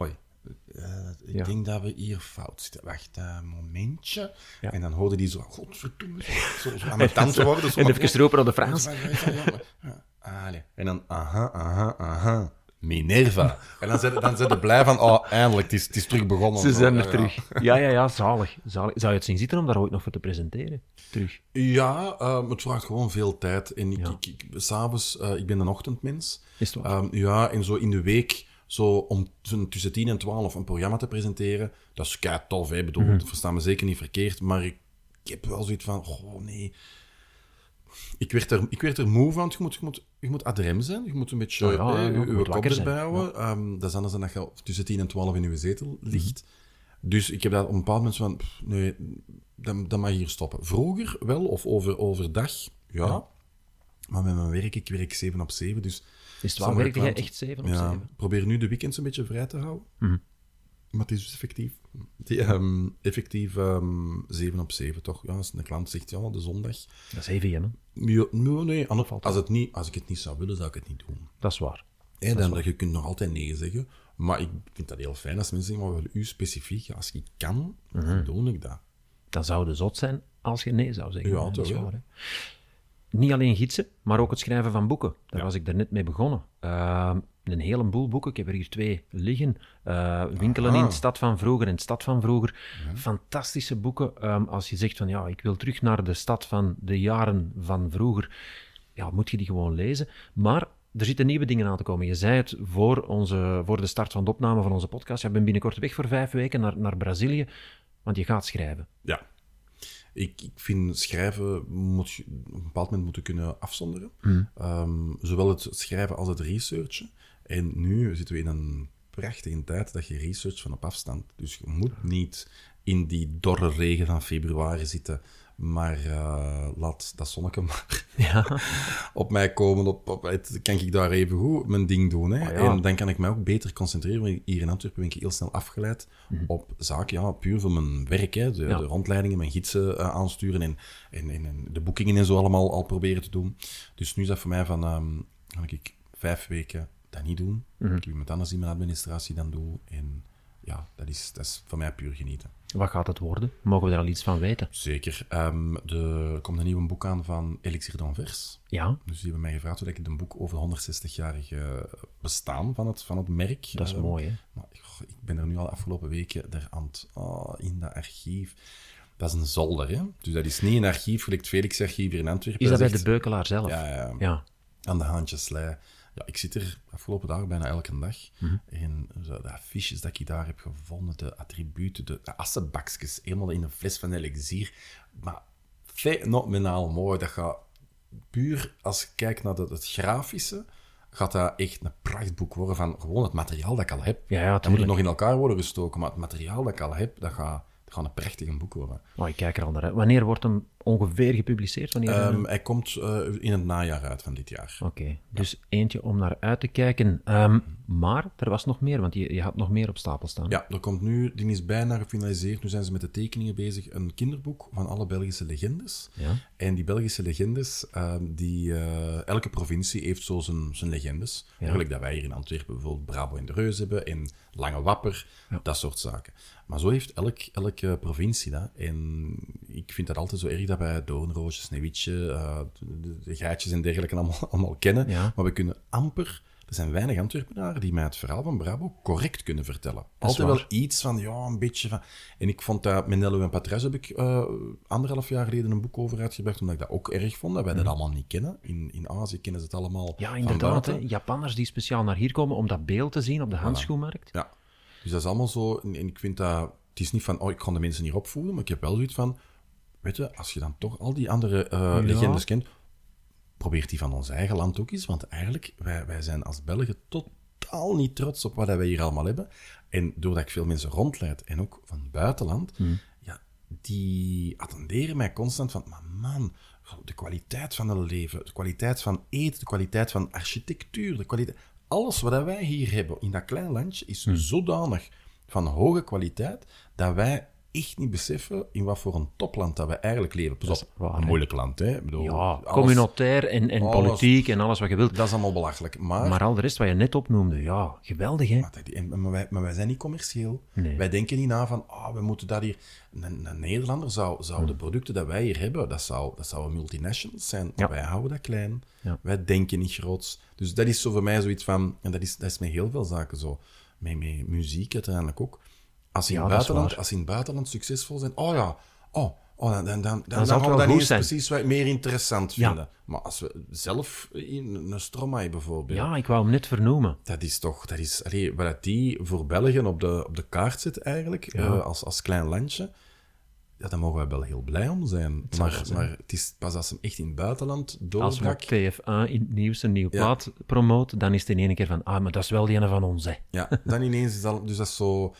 Oei. Uh, ik ja. denk dat we hier fout zitten. Wacht, een uh, momentje. Ja. En dan hoorde die zo... Godverdomme. Zo, zo aan mijn tand worden. Zo, en even geroepen op de Frans. En dan... Aha, aha, aha. Minerva. En dan zijn, dan zijn ze blij van... Oh, eindelijk. Het is, het is terug begonnen. Ze zijn er terug. Ja, ja, ja. Zalig. zalig. Zou je het zien zitten om daar ooit nog voor te presenteren? Terug. Ja, uh, het vraagt gewoon veel tijd. En ik, ja. ik, ik, s'avonds, uh, ik ben een ochtendmens. Is het waar? Um, ja, en zo in de week... Zo om tussen tien en twaalf een programma te presenteren... Dat is kei tof, hè. Bedoel, mm-hmm. Verstaan me zeker niet verkeerd. Maar ik, ik heb wel zoiets van... Oh, nee... Ik werd, er, ik werd er moe van, je moet, je moet, je moet ad rem zijn, je moet een beetje je oh, ja, ja, ja, kopjes bijhouden. Ja. Um, dat is anders dan dat je tussen tien en twaalf in je zetel ligt. Mm-hmm. Dus ik heb dat op een bepaald moment van, pff, nee, dat, dat mag hier stoppen. Vroeger wel, of over, overdag, ja. ja. Maar met mijn werk, ik werk zeven op zeven, dus... Is het waar, werkte jij echt zeven op zeven? Ja, probeer nu de weekends een beetje vrij te houden. Mm-hmm. Maar het is dus effectief, die, um, effectief um, zeven op zeven, toch? Ja, als een klant zegt, ja, de zondag... Dat is even, hè? Nee, nee anders, als, het niet, als ik het niet zou willen, zou ik het niet doen. Dat is waar. Hey, dat dan, is waar. Je kunt nog altijd nee zeggen, maar ik vind dat heel fijn als mensen zeggen, maar wel u specifiek, als ik kan, mm-hmm. dan doe ik dat. Dan zou de zot zijn als je nee zou zeggen. Ja, toch, waar, niet alleen gidsen, maar ook het schrijven van boeken. Daar ja. was ik daarnet mee begonnen. Uh, Een heleboel boeken. Ik heb er hier twee liggen. Uh, winkelen Aha. in Stad van Vroeger en Stad van Vroeger. Ja. Fantastische boeken. Um, als je zegt van ja, ik wil terug naar de stad van de jaren van vroeger, ja, moet je die gewoon lezen. Maar er zitten nieuwe dingen aan te komen. Je zei het voor, onze, voor de start van de opname van onze podcast. Je bent binnenkort weg voor vijf weken naar, naar Brazilië, want je gaat schrijven. Ja. Ik, ik vind schrijven moet je op een bepaald moment moeten kunnen afzonderen. Mm. Um, zowel het schrijven als het researchen. En nu zitten we in een prachtige tijd dat je research van op afstand. Dus je moet niet in die dorre regen van februari zitten, maar uh, laat dat zonnetje maar ja. op mij komen. Op, op, het, kan ik daar even goed mijn ding doen. Hè? Oh, ja. En dan kan ik mij ook beter concentreren, want hier in Antwerpen ben ik heel snel afgeleid mm-hmm. op zaken, ja, puur voor mijn werk. Hè? De, ja. de rondleidingen, mijn gidsen uh, aansturen en, en, en, en de boekingen en zo allemaal al proberen te doen. Dus nu is dat voor mij van, um, kan ik vijf weken... dat niet doen. Mm-hmm. Ik heb iemand anders in mijn administratie dan doe. En ja, dat is, dat is voor mij puur genieten. Wat gaat het worden? Mogen we daar al iets van weten? Zeker. Um, de, er komt een nieuw boek aan van Elixir d'Anvers. Ja. Dus die hebben mij gevraagd hoe ik een boek over honderdzestigjarige bestaan van het, van het merk. Dat is um, mooi, hè? Maar, goh, ik ben er nu al de afgelopen weken daar aan het, oh, in dat archief. Dat is een zolder, hè? Dus dat is niet een archief, gelijk Felix Archief hier in Antwerpen. Is dat, dat bij echt... de Beukelaar zelf? Ja, ja, ja. Aan de Haantjeslei. Ja, ik zit er afgelopen dagen bijna elke dag. Mm-hmm. En zo, de affiches dat ik daar heb gevonden, de attributen, de, de assenbakjes, helemaal in een fles van elixir. Maar fenomenaal mooi. Dat gaat puur, als je kijkt naar de, het grafische, gaat dat echt een prachtboek worden van gewoon het materiaal dat ik al heb. Ja, ja, dat moet het nog in elkaar worden gestoken, maar het materiaal dat ik al heb, dat gaat, dat gaat een prachtig boek worden. Oh, ik kijk er al naar uit. Wanneer wordt hem ongeveer gepubliceerd? Wanneer um, hij komt uh, in het najaar uit van dit jaar. Oké, okay, dus ja. eentje om naar uit te kijken. Um, maar er was nog meer, want je, je had nog meer op stapel staan. Ja, er komt nu, die is bijna gefinaliseerd, nu zijn ze met de tekeningen bezig, een kinderboek van alle Belgische legendes. Ja. En die Belgische legendes, uh, die, uh, elke provincie heeft zo zijn, zijn legendes. Ja. Eigenlijk dat wij hier in Antwerpen bijvoorbeeld Brabo en de Reus hebben, en Lange Wapper, ja. dat soort zaken. Maar zo heeft elk, elke provincie dat. En ik vind dat altijd zo erg dat wij Doornroosje, Sneeuwwitje, uh, de, de gaatjes en dergelijke allemaal, allemaal kennen. Ja. Maar we kunnen amper... Er zijn weinig Antwerpenaren die mij het verhaal van Brabo correct kunnen vertellen. Altijd wel iets van, ja, een beetje van... En ik vond dat... Met Nello en Patrasche heb ik uh, anderhalf jaar geleden een boek over uitgebracht, omdat ik dat ook erg vond, dat wij dat mm. allemaal niet kennen. In, in Azië kennen ze het allemaal. Ja, inderdaad. Hè, Japanners die speciaal naar hier komen om dat beeld te zien op de handschoenmarkt. Voilà. Ja. Dus dat is allemaal zo... En ik vind dat... Het is niet van, oh, ik kan de mensen hier opvoeden, maar ik heb wel zoiets van... Weet je, als je dan toch al die andere uh, ja. legendes kent... Probeert die van ons eigen land ook eens, want eigenlijk, wij, wij zijn als Belgen totaal niet trots op wat wij hier allemaal hebben. En doordat ik veel mensen rondleid, en ook van het buitenland, mm. ja, die attenderen mij constant van, maar man, de kwaliteit van het leven, de kwaliteit van eten, de kwaliteit van architectuur, de kwaliteit... Alles wat wij hier hebben in dat klein landje is mm. zodanig van hoge kwaliteit, dat wij... echt niet beseffen in wat voor een topland dat we eigenlijk leven. Pas op, waar, een moeilijk land. Hè? Bedoel, ja, alles, communautair en, en alles, politiek en alles wat je wilt. Dat is allemaal belachelijk. Maar, maar al de rest wat je net opnoemde, ja, geweldig. Hè? Maar, dat, maar, wij, maar wij zijn niet commercieel. Nee. Wij denken niet na van, oh, we moeten dat hier... Een, een Nederlander zou, zou hm. de producten dat wij hier hebben, dat zou, dat zou een multinationals zijn. Ja. Wij houden dat klein. Ja. Wij denken niet groots. Dus dat is zo voor mij zoiets van... En dat is, dat is met heel veel zaken zo. Met, met muziek uiteindelijk ook. Als ze, ja, buitenland, als ze in het buitenland succesvol zijn, oh ja, oh, oh, dan, dan, dan, dan, dan we dat niet precies wat meer interessant vinden. Ja. Maar als we zelf in een Stromae bijvoorbeeld... Ja, ik wou hem net vernoemen. Dat is toch... Dat is, allee, wat die voor België op de, op de kaart zit eigenlijk, ja. uh, als, als klein landje, ja, daar mogen we wel heel blij om zijn. Het maar, het zijn. Maar het is pas als ze hem echt in het buitenland doorbrak... Als we T F A in het nieuws een nieuwe ja. plaat promoten, dan is het in één keer van, ah, maar dat is wel die ene van ons, hè. Ja, dan ineens is dat... Dus dat is zo...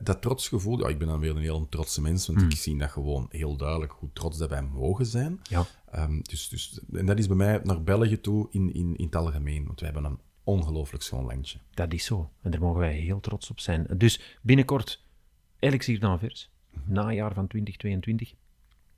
Dat trotsgevoel, ja, ik ben dan weer een heel trotse mens, want mm. ik zie dat gewoon heel duidelijk, hoe trots dat wij mogen zijn. Ja. Um, dus, dus, en dat is bij mij naar België toe in, in, in het algemeen, want wij hebben een ongelooflijk schoon landje. Dat is zo, en daar mogen wij heel trots op zijn. Dus binnenkort, Elixir d'Anvers, mm-hmm. najaar van twintig tweeëntwintig,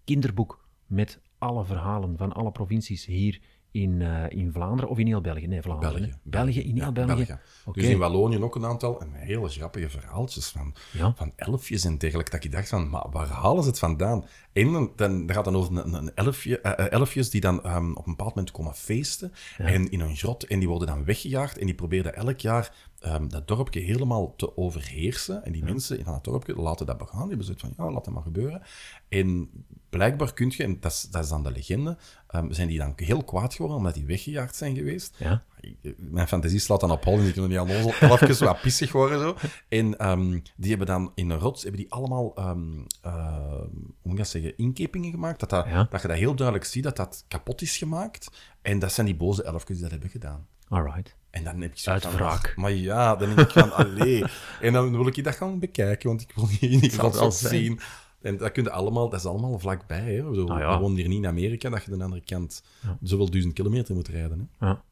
kinderboek met alle verhalen van alle provincies hier In, uh, in Vlaanderen of in heel België? Nee, Vlaanderen. België. België, België in heel ja, België. België. Okay. Dus in Wallonië ook een aantal een hele grappige verhaaltjes van, ja. van elfjes en dergelijke. Dat ik dacht van, maar waar halen ze het vandaan? En dan, dan gaat dan over een, een elfje, uh, elfjes die dan um, op een bepaald moment komen feesten ja. en in een grot en die worden dan weggejaagd en die proberen elk jaar um, dat dorpje helemaal te overheersen. En die ja. mensen in dat dorpje laten dat begaan. Die hebben zoiets van, ja, laat dat maar gebeuren. En blijkbaar kun je, en dat is, dat is dan de legende, um, zijn die dan heel kwaad geworden omdat die weggejaagd zijn geweest. Ja. Mijn fantasie slaat dan op hol en die kunnen die aan ons elfjes wat pissig worden. Zo. En um, die hebben dan in een rots, hebben die allemaal, um, uh, hoe moet ik dat zeggen, inkepingen gemaakt. Dat, dat, ja. dat je dat heel duidelijk ziet, dat dat kapot is gemaakt. En dat zijn die boze elfjes die dat hebben gedaan. Alright. En dan heb ik zo van, maar ja, dan denk ik van, allee. En dan wil ik dat gaan bekijken, want ik wil hier niet wat zien. En dat, kun je allemaal, dat is allemaal vlakbij. Hè? Zo, ah, ja. We wonen hier niet in Amerika, dat je aan de andere kant ja. zoveel duizend kilometer moet rijden. Hè? Ja.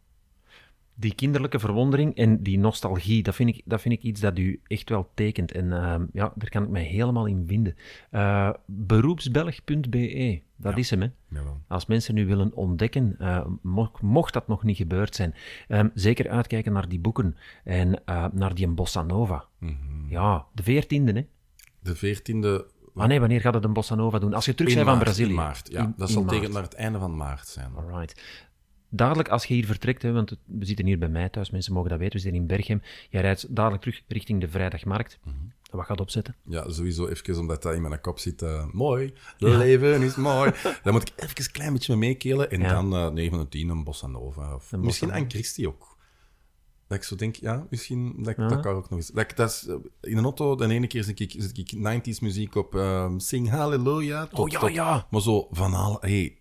Die kinderlijke verwondering en die nostalgie, dat vind ik, dat vind ik iets dat u echt wel tekent. En uh, ja, daar kan ik mij helemaal in vinden. Uh, beroepsbelg punt b e, dat ja. is hem. Hè? Jawel. Als mensen nu willen ontdekken, uh, mocht, mocht dat nog niet gebeurd zijn, um, zeker uitkijken naar die boeken en uh, naar die Bossa Nova. Mm-hmm. Ja, de veertiende, hè? De veertiende... Ah nee, wanneer gaat het een bossa nova doen? Als je terug bent van Brazilië. In maart, ja. In, dat in zal maart. Tegen naar het einde van maart zijn. Alright. Dadelijk, als je hier vertrekt, hè, want we zitten hier bij mij thuis, mensen mogen dat weten, we zitten in Berchem. Jij rijdt dadelijk terug richting de vrijdagmarkt. Mm-hmm. Wat gaat opzetten? Ja, sowieso even, omdat dat in mijn kop zit, uh, mooi, de ja. leven is mooi. Dan moet ik even een klein beetje meekelen en ja. dan uh, negen van de tien een bossa nova. Of een misschien bossa nova. Aan Christi ook. Dat ik zo denk, ja, misschien, dat, ik, ja. dat kan ook nog eens. Dat ik, dat is, in een auto, de ene keer zet ik, zet ik negentiger jaren muziek op, um, Sing Hallelujah, tot, oh, ja, tot, ja. maar zo van, hey,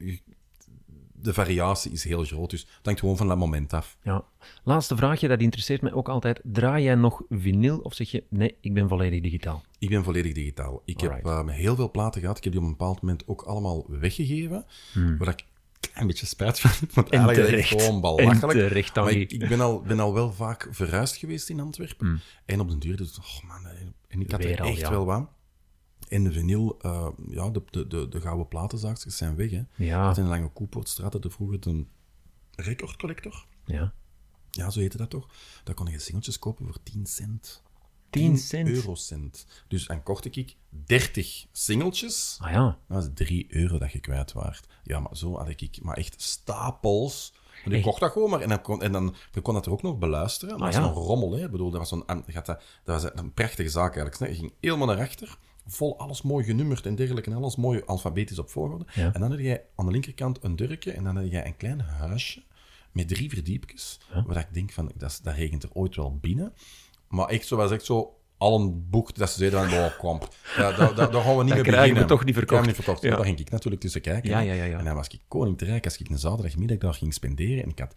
de variatie is heel groot. Dus het hangt gewoon van dat moment af. Ja. Laatste vraagje, dat interesseert mij ook altijd. Draai jij nog vinyl of zeg je, nee, ik ben volledig digitaal? Ik ben volledig digitaal. Ik Alright. heb um, heel veel platen gehad. Ik heb die op een bepaald moment ook allemaal weggegeven. Hmm. Waar ik een klein beetje spijt van heb. Want eigenlijk is het gewoon belachelijk. En terecht, maar ik, ik ben, al, ben al wel vaak verhuisd geweest in Antwerpen. Hmm. En op den duur, dus, oh man, en ik had Weer er al, echt ja. wel wat. En de vinyl, uh, ja, de, de, de, de gouden platenzaagsters zijn weg. Hè. Ja. Dat zijn lange Koepoortstraten, de vroeger de recordcollector. Ja. Ja, zo heette dat toch? Daar kon je singeltjes kopen voor tien cent. tien cent? tien eurocent. Dus dan kocht ik dertig singeltjes. Ah ja. Dat is drie euro dat je kwijt waart. Ja, maar zo had ik maar echt stapels. En ik kocht dat gewoon maar. En dan kon, en dan, je kon dat er ook nog beluisteren. Maar ah, dat was ja. een rommel, hè. Ik bedoel, dat was, zo'n, dat, dat was een prachtige zaak eigenlijk. Je ging helemaal naar achter. Vol alles mooi genummerd en dergelijke. En alles mooi alfabetisch op volgorde. Ja. En dan had jij aan de linkerkant een durkje. En dan had jij een klein huisje met drie verdiepjes. Ja. Waar ik denk van, dat, dat regent er ooit wel binnen. Maar echt zo was echt zo... Al een boek dat ze zeiden van, oh, kom, daar da, da, da gaan we niet meer beginnen. Dat we toch niet verkocht. Niet verkocht. Ja. Ja, daar ging ik natuurlijk tussen kijken. Ja, ja, ja, ja. En dan was ik koning te rijk als ik een zaterdagmiddag daar ging spenderen. En ik had...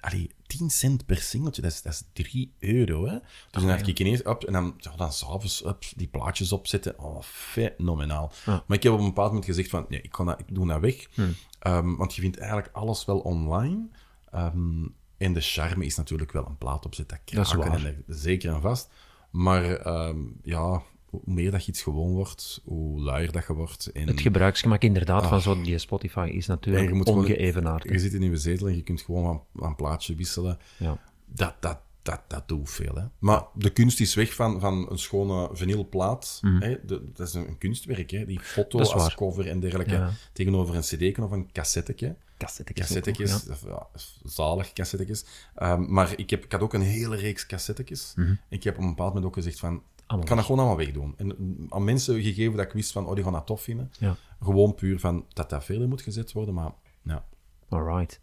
Allee, tien cent per singeltje, dat is, dat is drie euro, hè. Dus oh, dan had ja. ik ineens, up, en dan, ja, dan s'avonds, up, die plaatjes opzetten. Oh, fenomenaal. Ah. Maar ik heb op een bepaald moment gezegd van, nee, ik, dat, ik doe dat weg. Hmm. Um, want je vindt eigenlijk alles wel online. Um, en de charme is natuurlijk wel een plaat opzetten. Dat kraken, dat is en er, zeker en vast. Maar um, ja... hoe meer dat je iets gewoon wordt, hoe luier dat je wordt. En, het gebruiksgemak inderdaad ah, van zo'n die Spotify is natuurlijk ongeëvenaard. Gewoon, je zit in je zetel en je kunt gewoon van, van een plaatje wisselen. Ja. Dat, dat, dat, dat doet veel. Hè. Maar de kunst is weg van, van een schone vinylplaat. Mm. Hè. De, dat is een, een kunstwerk. Hè. Die foto als cover en dergelijke. Ja. Tegenover een cd'tje of een cassettetje. Cassettekjes. Cassettekjes, ook, ja. Zalig cassettekjes. Um, maar ik, heb, ik had ook een hele reeks cassettekjes. Mm-hmm. Ik heb op een bepaald moment ook gezegd van... Allemaal. Ik kan dat gewoon allemaal wegdoen. En aan mensen gegeven dat ik wist van, oh, die gaan dat tof vinden. Ja. Gewoon puur van, dat dat verder moet gezet worden, maar ja. Alright.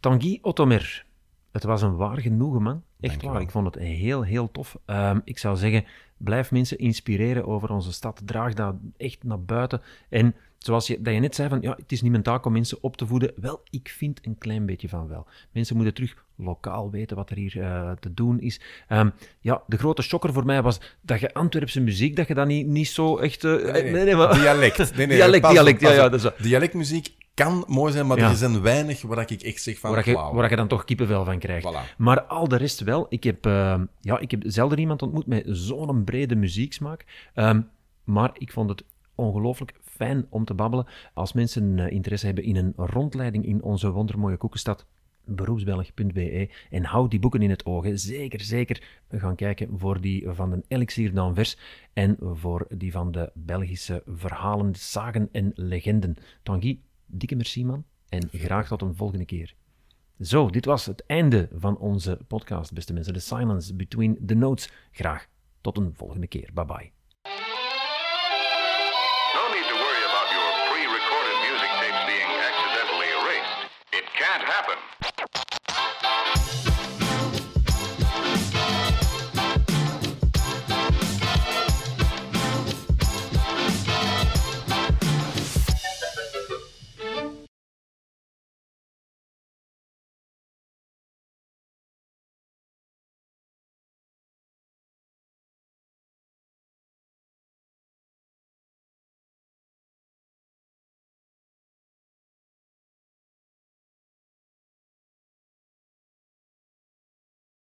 Tanguy Otomer. Het was een waar genoegen, man. Echt Dank waar. Ik vond het heel, heel tof. Um, ik zou zeggen, blijf mensen inspireren over onze stad. Draag dat echt naar buiten. En zoals je, dat je net zei, van, ja, het is niet mijn taak om mensen op te voeden. Wel, ik vind een klein beetje van wel. Mensen moeten terug lokaal weten wat er hier uh, te doen is. Um, ja, de grote shocker voor mij was dat je Antwerpse muziek, dat je dat niet, niet zo echt... Uh, nee, nee, nee, maar... Dialect. Nee, nee, dialect, pas, dialect. Pas, ja, ja, dat is... Dialectmuziek kan mooi zijn, maar ja. er zijn weinig waar ik echt zeg van... Waar je, waar je dan toch kippenvel van krijgt. Voilà. Maar al de rest wel. Ik heb, uh, ja, ik heb zelden iemand ontmoet met zo'n brede muzieksmaak. Um, maar ik vond het ongelooflijk fijn om te babbelen. Als mensen uh, interesse hebben in een rondleiding in onze wondermooie koekenstad, beroepsbelg punt b e. En hou die boeken in het oog. Hè. Zeker, zeker. We gaan kijken voor die van de Elixir d'Anvers en voor die van de Belgische verhalen, sagen en legenden. Tanguy, dikke merci, man. En graag tot een volgende keer. Zo, dit was het einde van onze podcast, beste mensen. The silence between the notes. Graag tot een volgende keer. Bye-bye.